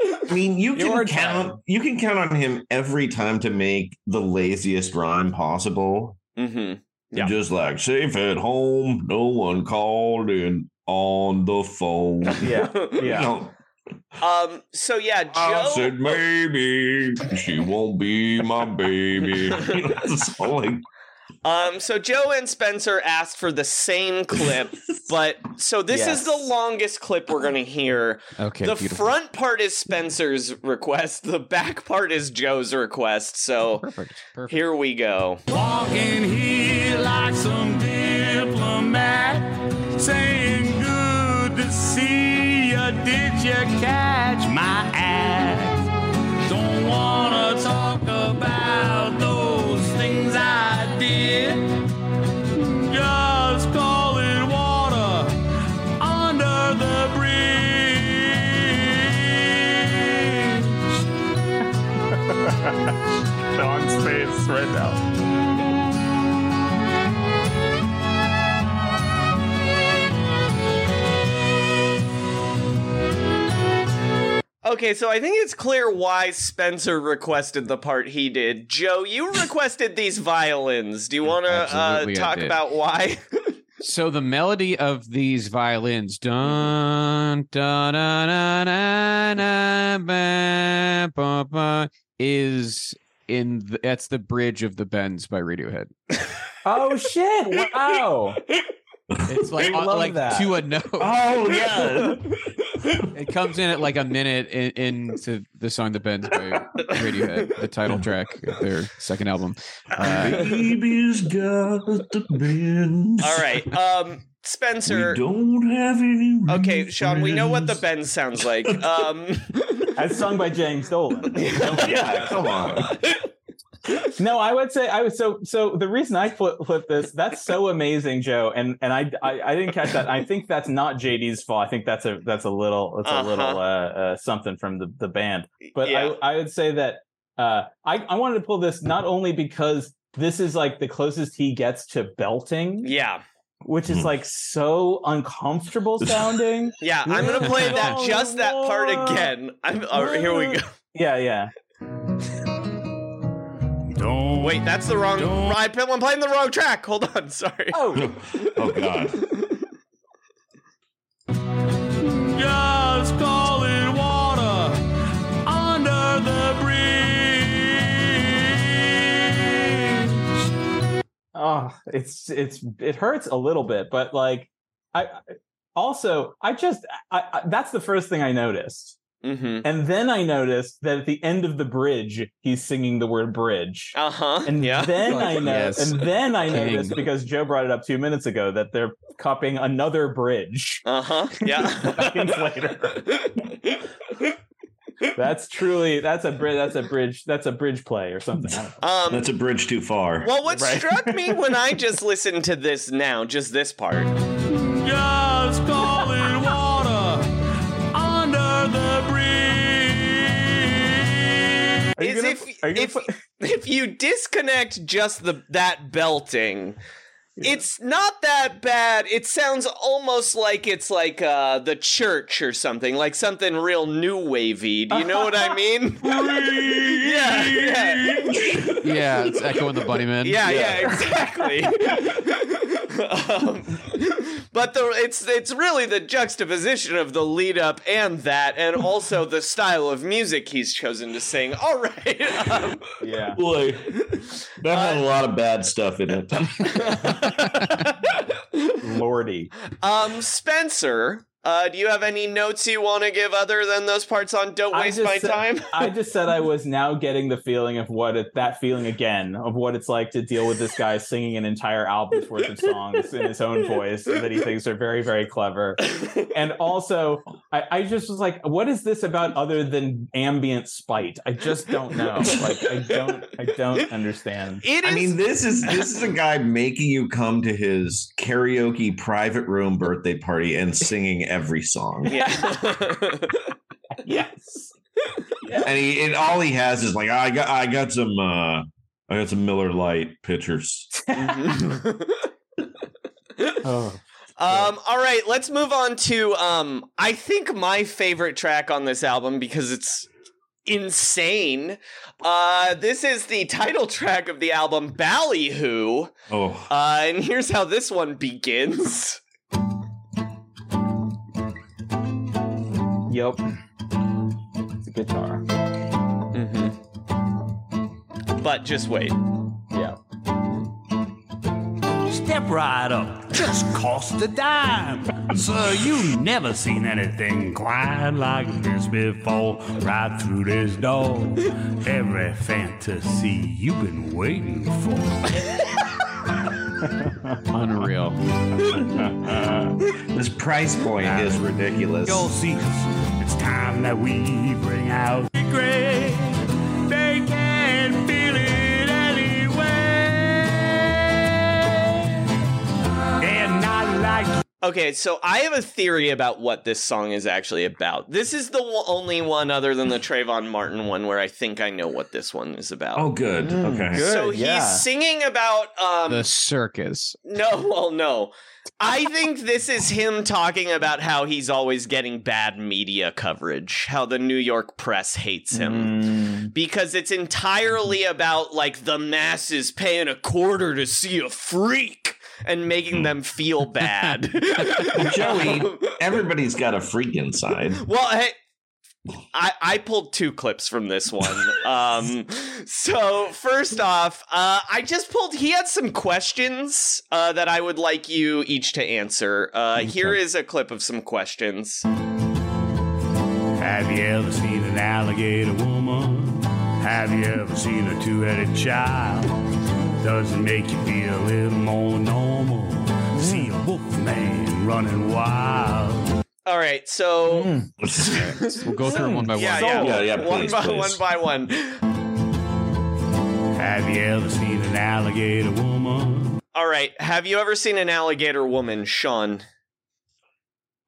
I mean, you can Your count. Time. You can count on him every time to make the laziest rhyme possible. Mm-hmm. Yeah. Just like safe at home, no one called in. On the phone. Yeah. Yeah. No. Um, so yeah, Joe I said maybe she won't be my baby. So, like... Um, so Joe and Spencer asked for the same clip, but so this yes. is the longest clip we're gonna hear. Okay. The beautiful. Front part is Spencer's request, the back part is Joe's request. So perfect. Perfect. Here we go. Walking here like some diplomat saying see ya, did you catch my ass? Don't wanna talk about those things I did. Just call it water under the bridge. Sean's face right now. Okay, so I think it's clear why Spencer requested the part he did. Joe, you requested these violins. Do you want to uh, talk about why? So the melody of these violins, dun dun dun dun dun dun, dun, dun, dun is in the, that's the bridge of the Bends by Radiohead. Oh shit! Wow. It's like, on, like to a note. Oh yeah. It comes in at like a minute in, into the song "The Bends" by Radiohead, the title track of their second album. Uh, Baby's got the bends. All right, um, Spencer. We don't have any. Reasons. Okay, Sean. We know what the Bends sounds like. Um, as sung by James Dolan. Yeah, come on. No, I would say I was so so the reason I flip, flip this, that's so amazing, Joe. And and I, I I didn't catch that. I think that's not J D's fault. I think that's a that's a little that's uh-huh. a little uh, uh, something from the, the band. But yeah. I I would say that uh, I, I wanted to pull this not only because this is like the closest he gets to belting. Yeah. Which is like so uncomfortable sounding. Yeah, I'm gonna play that oh, just that part again. I'm all right, here we go. Yeah, yeah. Don't, Wait, that's the wrong. I, I'm playing the wrong track. Hold on, sorry. Oh, oh God. Just call it water under the bridge. Oh, it's it's it hurts a little bit, but like, I also I just I, I, that's the first thing I noticed. Mm-hmm. And then I noticed that at the end of the bridge, he's singing the word bridge. Uh huh. And yeah. then I know, yes. and then I noticed because Joe brought it up two minutes ago that they're copying another bridge. Uh huh. Yeah. Seconds later. That's truly that's a bridge. That's a bridge. That's a bridge play or something. Um, that's a bridge too far. Well, what right? struck me when I just listened to this now, just this part. Just call it water. if put, if, put... if you disconnect just the that belting, yeah. It's not that bad. It sounds almost like it's like uh, the church or something, like something real new wavy. Do you know what I mean? yeah, yeah, yeah. It's echoing the bunny man. Yeah, yeah, yeah, exactly. Um, but the, it's it's really the juxtaposition of the lead up and that, and also the style of music he's chosen to sing. All right, um, yeah, boy, that had uh, a lot of bad stuff in it. Lordy, um, Spencer. Uh, do you have any notes you want to give other than those parts on Don't Waste My said, Time? I just said I was now getting the feeling of what it, that feeling again of what it's like to deal with this guy singing an entire album's worth of songs in his own voice that he thinks are very, very clever. And also, I, I just was like, what is this about other than ambient spite? I just don't know. Like, I don't, I don't understand. It is- I mean, this is this is a guy making you come to his karaoke private room birthday party and singing every song. Yeah. Yes. Yeah. And he and all he has is like, oh, I got I got some uh I got some Miller Lite pitchers. Oh. Um, all right, let's move on to um I think my favorite track on this album because it's insane. Uh, this is the title track of the album Ballyhoo. Oh. Uh, and here's how this one begins. Yep. It's a guitar. Mm-hmm. But just wait. Yeah. Step right up. Just cost a dime. Sir, you've never seen anything quite like this before. Right through this door. Every fantasy you've been waiting for. Unreal. This price point uh, is ridiculous. You'll see, it's time that we bring out the gray. They can't feel it anyway. They're not like. Okay, so I have a theory about what this song is actually about. This is the w- only one other than the Trayvon Martin one where I think I know what this one is about. Oh, good. Mm, okay. Good, so he's yeah. singing about... Um, the circus. No, well, no. I think this is him talking about how he's always getting bad media coverage, how the New York press hates him. Mm. Because it's entirely about, like, the masses paying a quarter to see a freak. And making them feel bad. Joey, everybody's got a freak inside. Well, hey, I, I pulled two clips from this one. Um, so first off, uh, I just pulled, he had some questions uh, that I would like you each to answer. Uh, okay. Here is a clip of some questions. Have you ever seen an alligator woman? Have you ever seen a two-headed child? Doesn't make you feel a little more normal. See a wolf man running wild. All right, so mm. we'll go through one by one. Yeah, yeah, yeah, yeah, please, one by please. one by one. Have you ever seen an alligator woman? All right, have you ever seen an alligator woman, Sean?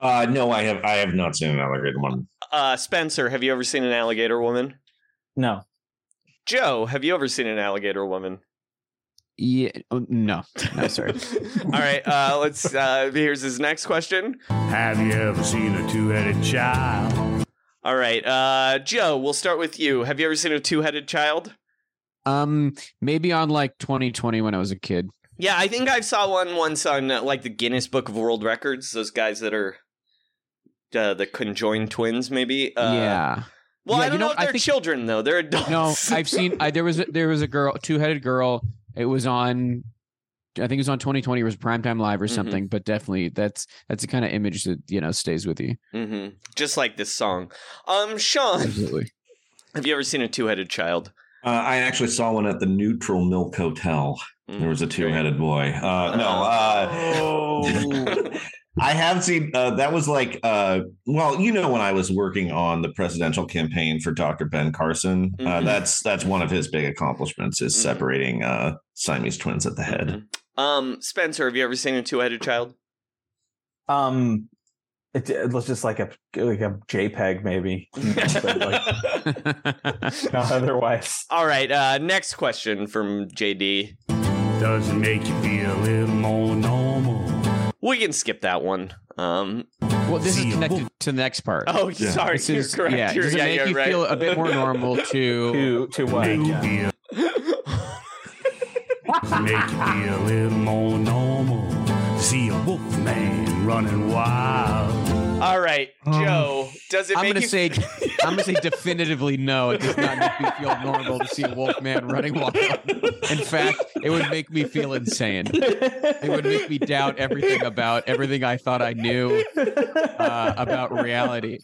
Uh, no, I have. I have not seen an alligator woman. Uh, Spencer, have you ever seen an alligator woman? No. Joe, have you ever seen an alligator woman? Yeah, no, no, sorry. All right, uh, let's. Uh, here's his next question. Have you ever seen a two-headed child? All right, uh, Joe, we'll start with you. Have you ever seen a two-headed child? Um, maybe on like twenty twenty when I was a kid. Yeah, I think I saw one once on uh, like the Guinness Book of World Records. Those guys that are uh, the conjoined twins, maybe. Uh, yeah. Well, yeah, I don't you know, know if they're think... children though. They're adults. No, I've seen. I, there was a, there was a girl, two-headed girl. It was on, I think it was on twenty twenty, it was Primetime Live or something, mm-hmm. but definitely that's that's the kind of image that, you know, stays with you. Mm-hmm. Just like this song. Um, Sean, absolutely. Have you ever seen a two-headed child? Uh, I actually saw one at the Neutral Milk Hotel. Mm-hmm. There was a two-headed boy. Uh, no. Uh, oh. I have seen, uh, that was like, uh, well, you know, when I was working on the presidential campaign for Doctor Ben Carson, mm-hmm. uh, that's that's one of his big accomplishments is mm-hmm. separating uh, Siamese twins at the head. Mm-hmm. Um, Spencer, have you ever seen a two-headed child? Um, It, it looks just like a like a JPEG, maybe. Like, not otherwise. All right. Uh, next question from J D. Does it make you feel a little more normal? We can skip that one. Um, well, this is connected to the next part. Oh, yeah. sorry. This you're is, correct. Yeah, you're, does it yeah, make you're you right. feel a bit more normal to to, to what? Make yeah. you feel, make you feel a little more normal. See a wolf man running wild. All right, Joe. Does it? I'm make gonna you... say, I'm gonna say definitively no. It does not make me feel normal to see a wolf man running wild. In fact, it would make me feel insane. It would make me doubt everything about everything I thought I knew uh, about reality.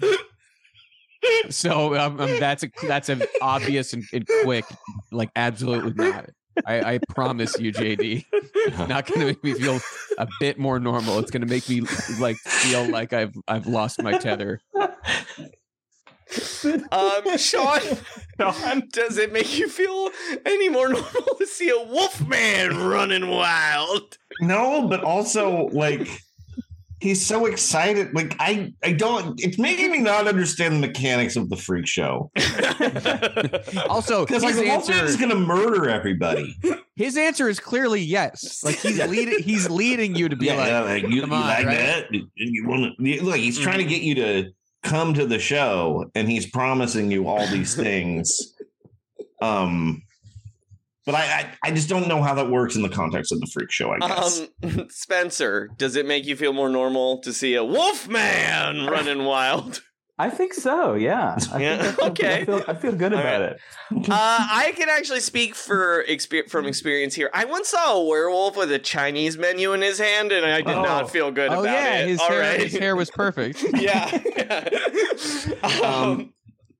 So um, um, that's a that's an obvious and, and quick, like absolutely not. I, I promise you, J D, it's not going to make me feel a bit more normal. It's going to make me like feel like I've I've lost my tether. Um, Sean, Sean, does it make you feel any more normal to see a wolf man running wild? No, but also like he's so excited. Like I, I don't. It's making me not understand the mechanics of the freak show. Also, because like the wolf man is going to murder everybody. His answer is clearly yes. Like he's leading. He's leading you to be yeah, like, yeah, like, you, come you on, like right? that. And you want to like he's trying mm-hmm. to get you to come to the show, and he's promising you all these things. um. But I, I, I just don't know how that works in the context of the freak show, I guess. Um, Spencer, does it make you feel more normal to see a wolf man running wild? I think so, yeah. I yeah. Think I feel, okay. I feel, I feel good All about right. it. uh, I can actually speak for exper- from experience here. I once saw a werewolf with a Chinese menu in his hand, and I did oh. not feel good oh, about yeah. it. His All hair, right. his hair was perfect. yeah. yeah. Um, um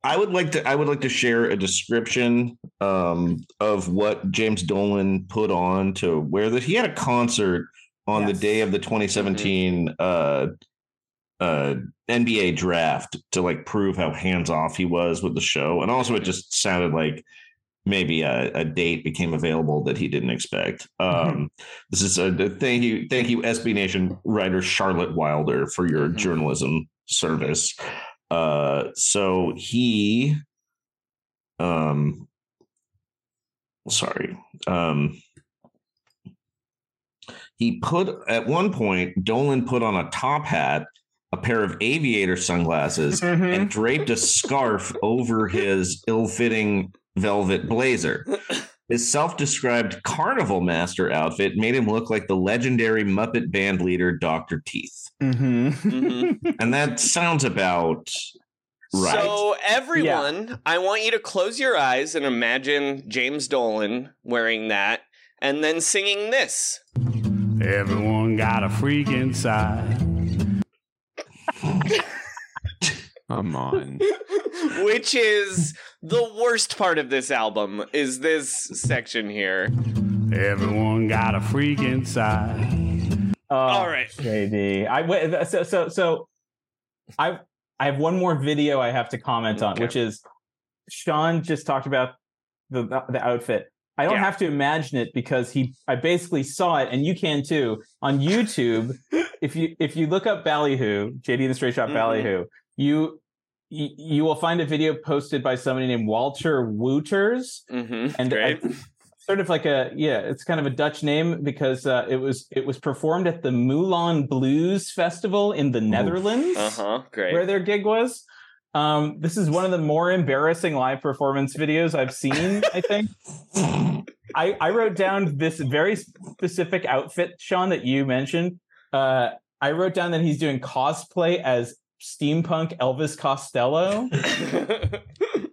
I would like to I would like to share a description um, of what James Dolan put on to where that he had a concert on yes. the day of the twenty seventeen mm-hmm. uh, uh, N B A draft to like prove how hands off he was with the show. And also it just sounded like maybe a, a date became available that he didn't expect. Um, mm-hmm. This is a thank you. Thank you, S B Nation writer Charlotte Wilder, for your mm-hmm. journalism service. Uh, so he, um, sorry, um, he put at one point, Dolan put on a top hat, a pair of aviator sunglasses, mm-hmm. and draped a scarf over his ill-fitting velvet blazer. His self-described carnival master outfit made him look like the legendary Muppet band leader, Doctor Teeth. Mm-hmm. Mm-hmm. And that sounds about right. So everyone, yeah. I want you to close your eyes and imagine James Dolan wearing that and then singing this. Everyone got a freak inside. Come on. Which is the worst part of this album, is this section here. Everyone got a freak inside. Oh, all right. J D. I, so so, so I, I have one more video I have to comment on, okay. which is Sean just talked about the, the outfit. I don't yeah. have to imagine it because he. I basically saw it, and you can too, on YouTube. if you if you look up Ballyhoo, J D and the Straight Shot mm-hmm. Ballyhoo, You, you will find a video posted by somebody named Walter Wouters, mm-hmm, and I, sort of like a yeah, it's kind of a Dutch name because uh, it was it was performed at the Moulin Blues Festival in the Ooh. Netherlands, uh-huh, great. where their gig was. Um, this is one of the more embarrassing live performance videos I've seen. I think I, I wrote down this very specific outfit, Sean, that you mentioned. Uh, I wrote down that he's doing cosplay as steampunk Elvis Costello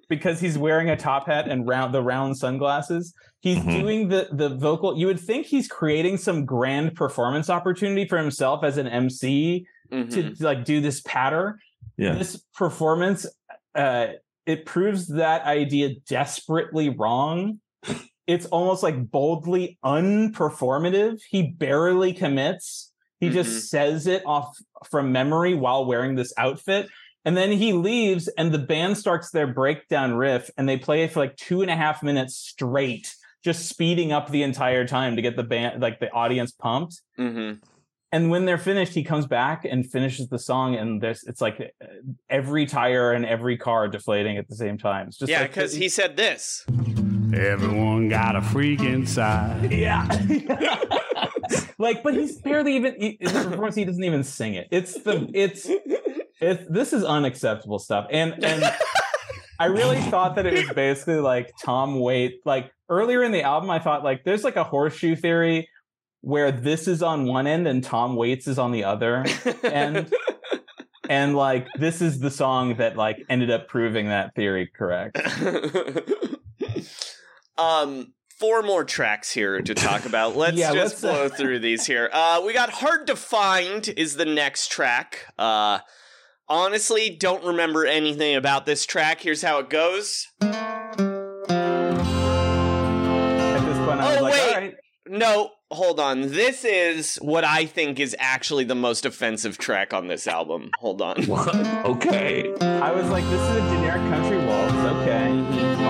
because he's wearing a top hat and round the round sunglasses. He's mm-hmm. doing the the vocal. You would think he's creating some grand performance opportunity for himself as an M C mm-hmm. to, to like do this patter. Yeah. This performance uh it proves that idea desperately wrong. It's almost like boldly unperformative. He barely commits. He just mm-hmm. says it off from memory while wearing this outfit. And then he leaves and the band starts their breakdown riff and they play it for like two and a half minutes straight, just speeding up the entire time to get the band, like the audience pumped. Mm-hmm. And when they're finished, he comes back and finishes the song, and there's it's like every tire and every car deflating at the same time. It's just yeah, because like, he said this. Everyone got a freak inside. Yeah. Like, but he's barely even he, in the performance. He doesn't even sing it. It's the it's it's this is unacceptable stuff. And and I really thought that it was basically like Tom Waits. Like earlier in the album, I thought like there's like a horseshoe theory where this is on one end and Tom Waits is on the other end. And like, this is the song that like ended up proving that theory correct. um, four more tracks here to talk about. Let's yeah, just blow uh... through these here. Uh, we got Hard to Find is the next track. Uh, honestly, don't remember anything about this track. Here's how it goes. At this point, I was oh, like, wait. All right. No, hold on. This is what I think is actually the most offensive track on this album. Hold on. What? Okay. I was like, this is a generic country waltz. Okay. Mm-hmm.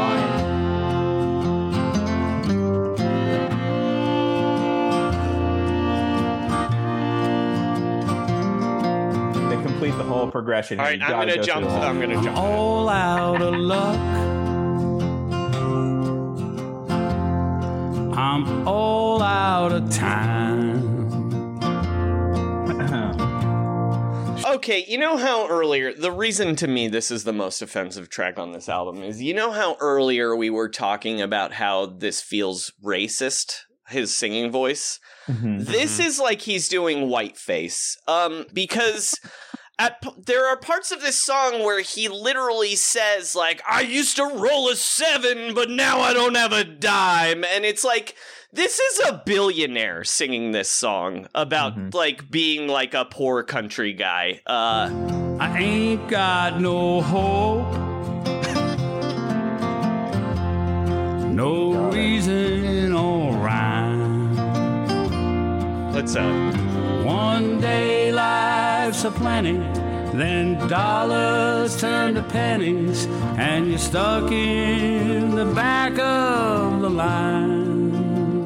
Fine. They complete the whole progression. All right, I'm going to go jump. I'm going to jump. All out of luck. I'm all out of time. Okay, you know how earlier, the reason to me this is the most offensive track on this album is, you know how earlier we were talking about how this feels racist, his singing voice? Mm-hmm. This is like he's doing whiteface, um, because... At p- there are parts of this song where he literally says, like, I used to roll a seven, but now I don't have a dime. And it's like, this is a billionaire singing this song about, mm-hmm. like, being, like, a poor country guy. Uh, I ain't got no hope. No reason or rhyme. Let's, uh... One day life's a plenty, then dollars turn to pennies, and you're stuck in the back of the line.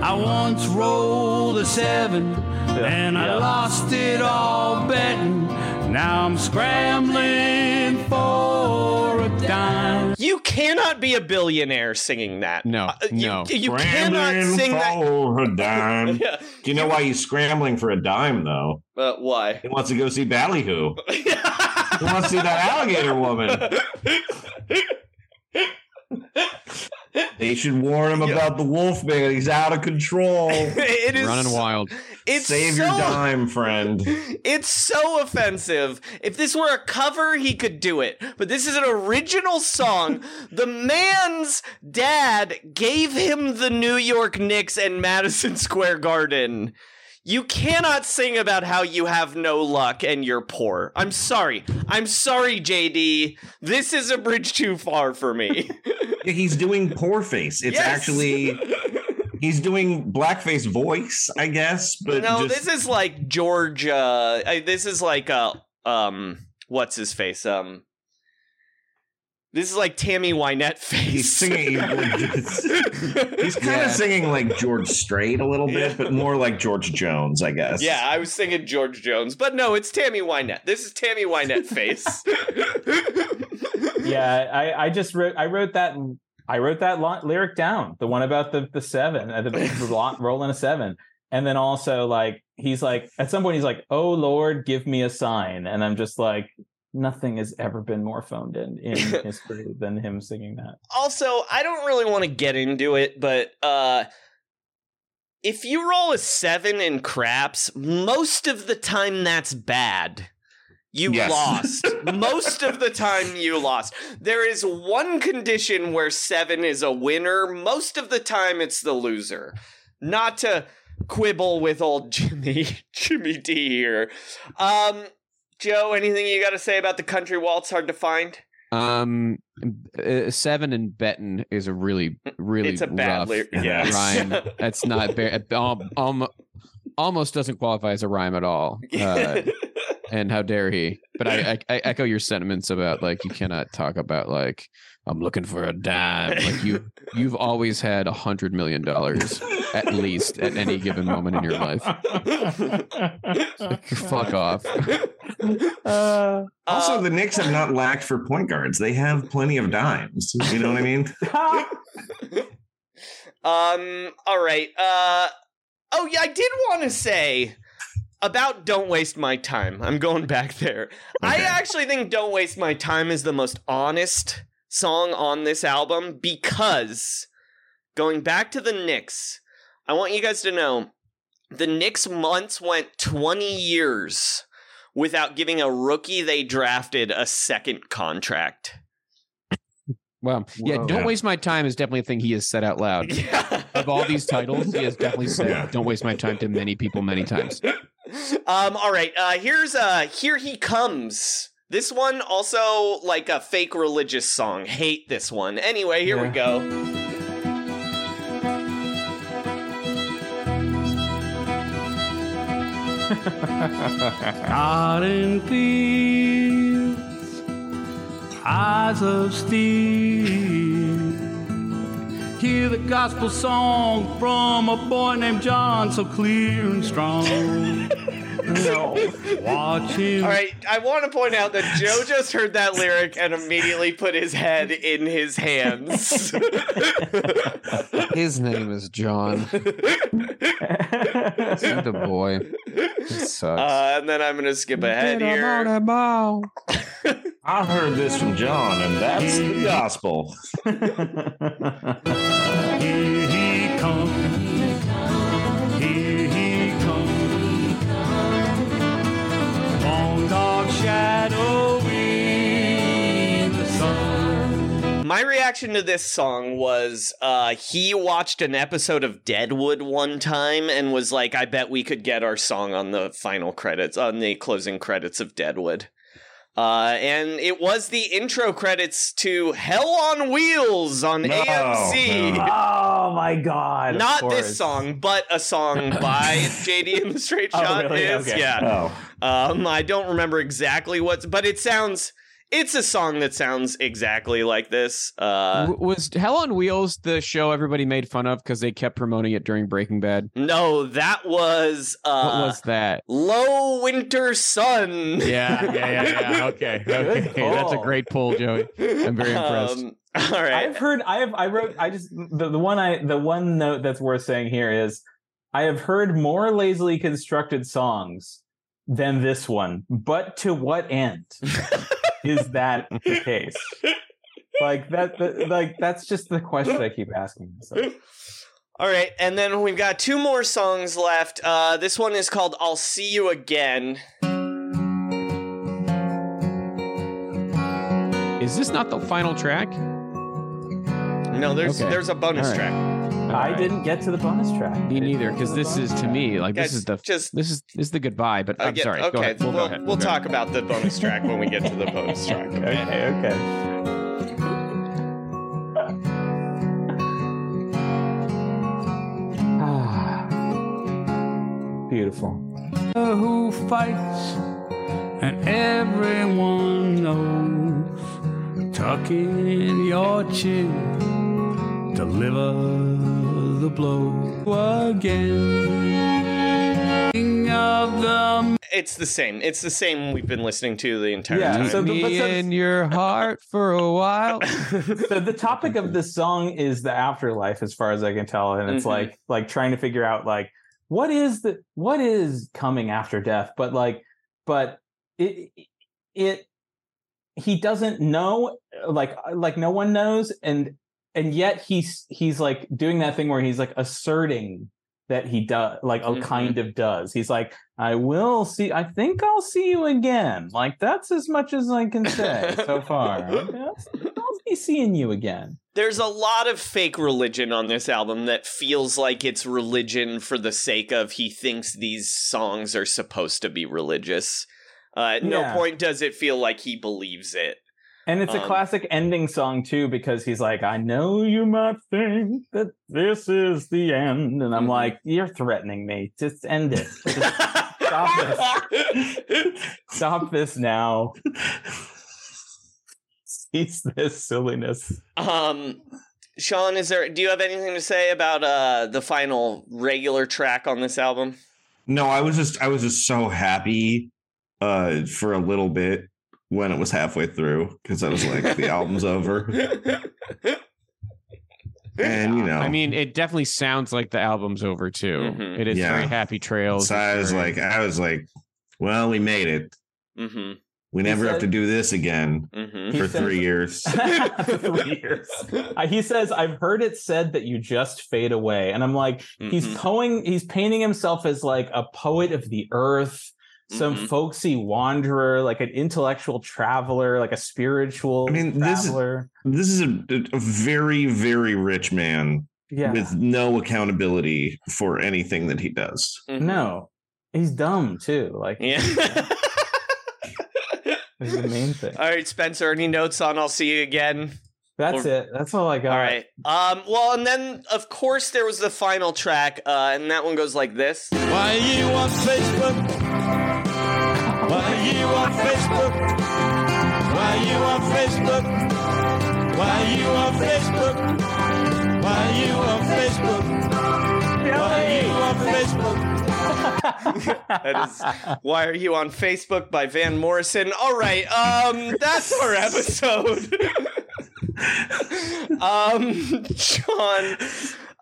I once rolled a seven, yeah. and I yeah. lost it all betting. Now I'm scrambling for a dime. You cannot be a billionaire singing that. No, uh, you, no. You, you cannot sing that. Scrambling for a dime. yeah. Do you know why he's scrambling for a dime, though? Uh, why? He wants to go see Ballyhoo. He wants to see that alligator woman. They should warn him yeah. about the wolf man. He's out of control. It is running wild. It's Save so, your dime, friend. It's so offensive. If this were a cover, he could do it. But this is an original song. The man's dad gave him the New York Knicks and Madison Square Garden. You cannot sing about how you have no luck and you're poor. I'm sorry. I'm sorry, J D. This is a bridge too far for me. He's doing poor face. It's yes. actually... He's doing blackface voice, I guess, but no, just... this is like George... Uh, I, this is like... Uh, um, what's his face? Um... This is like Tammy Wynette face. He's singing. He's kind yeah. of singing like George Strait a little bit, yeah. but more like George Jones, I guess. Yeah, I was singing George Jones, but no, it's Tammy Wynette. This is Tammy Wynette face. yeah, I, I just wrote. I wrote that. I wrote that lo- lyric down. The one about the the seven, uh, the, the rolling a seven, and then also like he's like at some point he's like, "Oh Lord, give me a sign," and I'm just like. Nothing has ever been more phoned in in history than him singing that. Also, I don't really want to get into it, but uh, if you roll a seven in craps, most of the time that's bad. You yes. lost. Most of the time you lost. There is one condition where seven is a winner. Most of the time it's the loser. Not to quibble with old Jimmy, Jimmy D here. Um... Joe, anything you got to say about the country waltz? Hard to find. Um, uh, seven and bettin is a really, really it's a bad lyric. Yeah, rhyme. That's not bar- um, um, almost doesn't qualify as a rhyme at all. Uh, and how dare he? But I, I, I echo your sentiments about like you cannot talk about like I'm looking for a dime. Like you, you've always had a hundred million dollars. at least at any given moment in your life. Like, fuck off. Uh, also, uh, the Knicks have not lacked for point guards. They have plenty of dimes. You know what I mean? um. All right. Uh. Oh yeah, I did want to say about Don't Waste My Time. I'm going back there. Okay. I actually think Don't Waste My Time is the most honest song on this album because, going back to the Knicks, I want you guys to know the Knicks once went twenty years without giving a rookie they drafted a second contract. Wow. Yeah, Whoa. Don't yeah. Waste My Time is definitely a thing he has said out loud. Yeah. Of all these titles, he has definitely said, yeah. Don't Waste My Time to many people many times. Um, all right, uh, here's uh, Here He Comes. This one also like a fake religious song. Hate this one. Anyway, here yeah. we go. Out in fields, eyes of steel. Hear the gospel song from a boy named John, so clear and strong. No. Watch him. All right, I want to point out that Joe just heard that lyric and immediately put his head in his hands. His name is John. It's not a boy. It sucks. Uh, and then I'm going to skip ahead here. I heard this from John, and that's the gospel. Here he comes. Here he comes. Long dark shadow in the sun. My reaction to this song was uh, he watched an episode of Deadwood one time and was like, I bet we could get our song on the final credits, on the closing credits of Deadwood. Uh, and it was the intro credits to Hell on Wheels on no, A M C. No. Oh my God. Not this song, but a song by J D and the Straight Shot. Oh, really? Is. Okay. Yeah. Oh. Um, I don't remember exactly what's, but it sounds, it's a song that sounds exactly like this. Uh, was Hell on Wheels the show everybody made fun of because they kept promoting it during Breaking Bad? No, that was... Uh, what was that? Low Winter Sun. Yeah, yeah, yeah, yeah. Okay, okay. That's a great pull, Joey. I'm very impressed. Um, all right. I've heard... I have. I wrote... I just... The, the one I... The one note that's worth saying here is, I have heard more lazily constructed songs than this one, but to what end? Is that the case? Like that, the, like that's just the question I keep asking myself. All right, and then we've got two more songs left. Uh, this one is called "I'll See You Again." Is this not the final track? No, there's okay. there's a bonus right. track. Right. I didn't get to the bonus track. Me neither, because this is to me like guys, this is the just, this is this is the goodbye. But I'm uh, yeah, sorry. Okay, go ahead. We'll, we'll, go ahead. we'll, we'll go talk ahead. about the bonus track when we get to the bonus track. Okay, okay. Ah, beautiful. Who fights and everyone knows? Tucking your chin, deliver the blow again. It's the same. It's the same we've been listening to the entire yeah, time. So the, Me so, in your heart for a while. So the topic of this song is the afterlife, as far as I can tell, and it's mm-hmm. like like trying to figure out like what is the what is coming after death, but like but it it he doesn't know like like no one knows and. And yet he's he's like doing that thing where he's like asserting that he does, like mm-hmm. a kind of does. He's like, I will see. I think I'll see you again. Like that's as much as I can say so far. I'll, I'll be seeing you again. There's a lot of fake religion on this album that feels like it's religion for the sake of he thinks these songs are supposed to be religious. Uh, at yeah. no point does it feel like he believes it. And it's a um, classic ending song, too, because he's like, I know you might think that this is the end. And I'm mm-hmm. like, you're threatening me. Just end it. Just stop this. Stop this now. Cease this silliness. Um. Sean, is there? Do you have anything to say about uh, the final regular track on this album? No, I was just I was just so happy uh, for a little bit when it was halfway through because I was like, the album's over. And you know, I mean, it definitely sounds like the album's over too. Mm-hmm. It is yeah. very happy trails. So I was very... like, I was like, well, we made it. Mm-hmm. We never said, have to do this again mm-hmm. for, says, three years. for three years. He says, I've heard it said that you just fade away. And I'm like, mm-hmm. he's poing, he's painting himself as like a poet of the earth, some mm-hmm. folksy wanderer, like an intellectual traveler, like a spiritual I mean, traveler. This is, this is a, a very, very rich man yeah. with no accountability for anything that he does. Mm-hmm. No, he's dumb too. Like, yeah. yeah. is the main thing. All right, Spencer, any notes on I'll See You Again? That's or, it. That's all I got. All right. Um, well, and then, of course, there was the final track, uh, and that one goes like this. Why you on Facebook? Why you on Facebook? Why you on Facebook? Why you on Facebook? Why you on Facebook? Why you on Facebook? That is Why Are You on Facebook by Van Morrison. All right, um, that's our episode. um, John,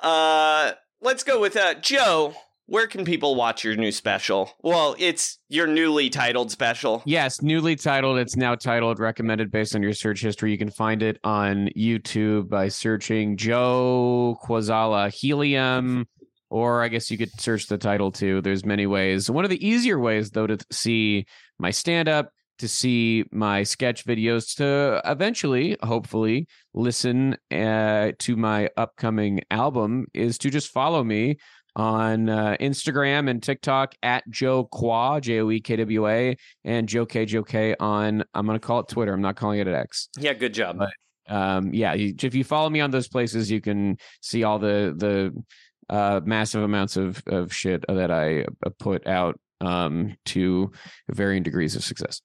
uh, let's go with uh, Joe. Where can people watch your new special? Well, it's your newly titled special. Yes, newly titled. It's now titled Recommended Based on Your Search History. You can find it on YouTube by searching Joe Kwaczala Helium. Or I guess you could search the title too. There's many ways. One of the easier ways, though, to see my stand-up, to see my sketch videos, to eventually, hopefully, listen uh, to my upcoming album is to just follow me on uh, Instagram and TikTok at Joe Kwa, J O E K W A, and Joe K, Joe K on, I'm going to call it Twitter. I'm not calling it an X. Yeah, good job. But, um, yeah, if you follow me on those places, you can see all the the... Uh, massive amounts of, of shit that I put out um, to varying degrees of success.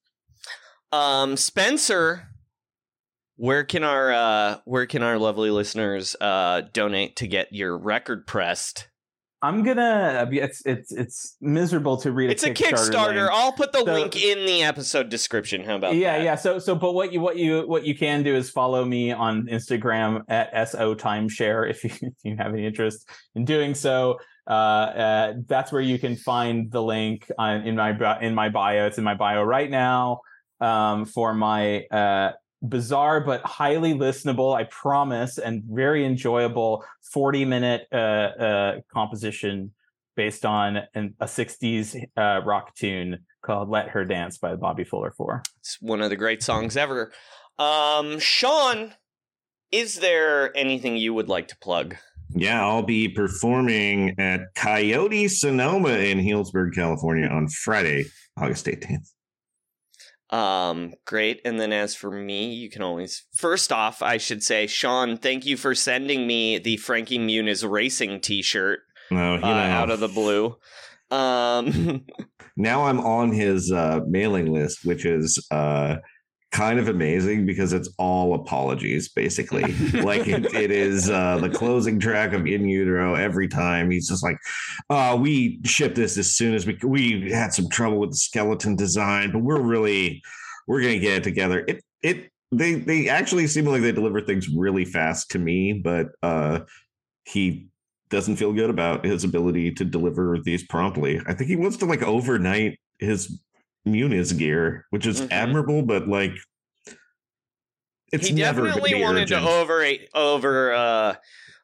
Um, Spencer, where can our uh, where can our lovely listeners uh, donate to get your record pressed? I'm gonna. It's it's it's miserable to read. A it's Kickstarter a Kickstarter. Link. I'll put the so, link in the episode description. How about yeah, that? Yeah, yeah. So so, but what you what you what you can do is follow me on Instagram at S O Timeshare if you if you have any interest in doing so. Uh, uh, that's where you can find the link on, in my in my bio. It's in my bio right now um, for my uh, bizarre but highly listenable, I promise, and very enjoyable forty minute uh, uh, composition based on an, a sixties uh, rock tune called Let Her Dance by Bobby Fuller four. It's one of the great songs ever. Um, Sean, is there anything you would like to plug? Yeah, I'll be performing at Coyote Sonoma in Healdsburg, California on Friday, August eighteenth. Um, great. And then as for me, you can always, first off, I should say, Sean, thank you for sending me the Frankie Muniz racing t-shirt no, uh, out of the blue. Um, now I'm on his, uh, mailing list, which is, uh, kind of amazing because it's all apologies, basically. Like it, it is uh, the closing track of In Utero every time. He's just like, oh, we shipped this as soon as we we had some trouble with the skeleton design, but we're really we're gonna get it together. It it they they actually seem like they deliver things really fast to me, but uh, he doesn't feel good about his ability to deliver these promptly. I think he wants to like overnight his Muniz gear, which is mm-hmm. admirable, but like it's he definitely never wanted urgent. to over over uh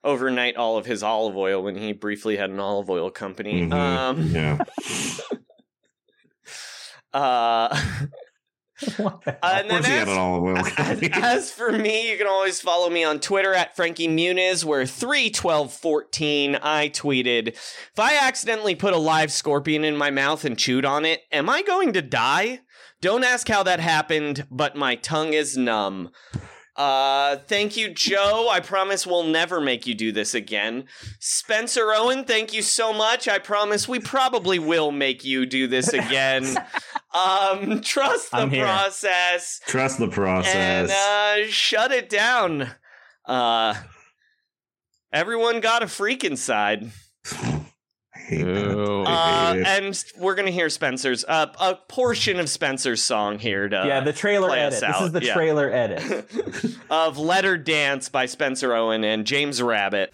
overnight all of his olive oil when he briefly had an olive oil company. Mm-hmm. Um yeah. uh What the hell? Of course he had an olive oil company. As for me, you can always follow me on Twitter at Frankie Muniz, where three twelve fourteen I tweeted, if I accidentally put a live scorpion in my mouth and chewed on it, am I going to die? Don't ask how that happened, but my tongue is numb. Uh, thank you, Joe. I promise we'll never make you do this again. Spencer Owen, thank you so much. I promise we probably will make you do this again. Um, trust the I'm process. Here. Trust the process. And uh, shut it down. Uh, Everyone got a freak inside. I hate that. Uh, and we're going to hear Spencer's, uh, a portion of Spencer's song here. To yeah, the trailer edit. This is the yeah. trailer edit. Of Let Her Dance by Spencer Owen and James Rabbit.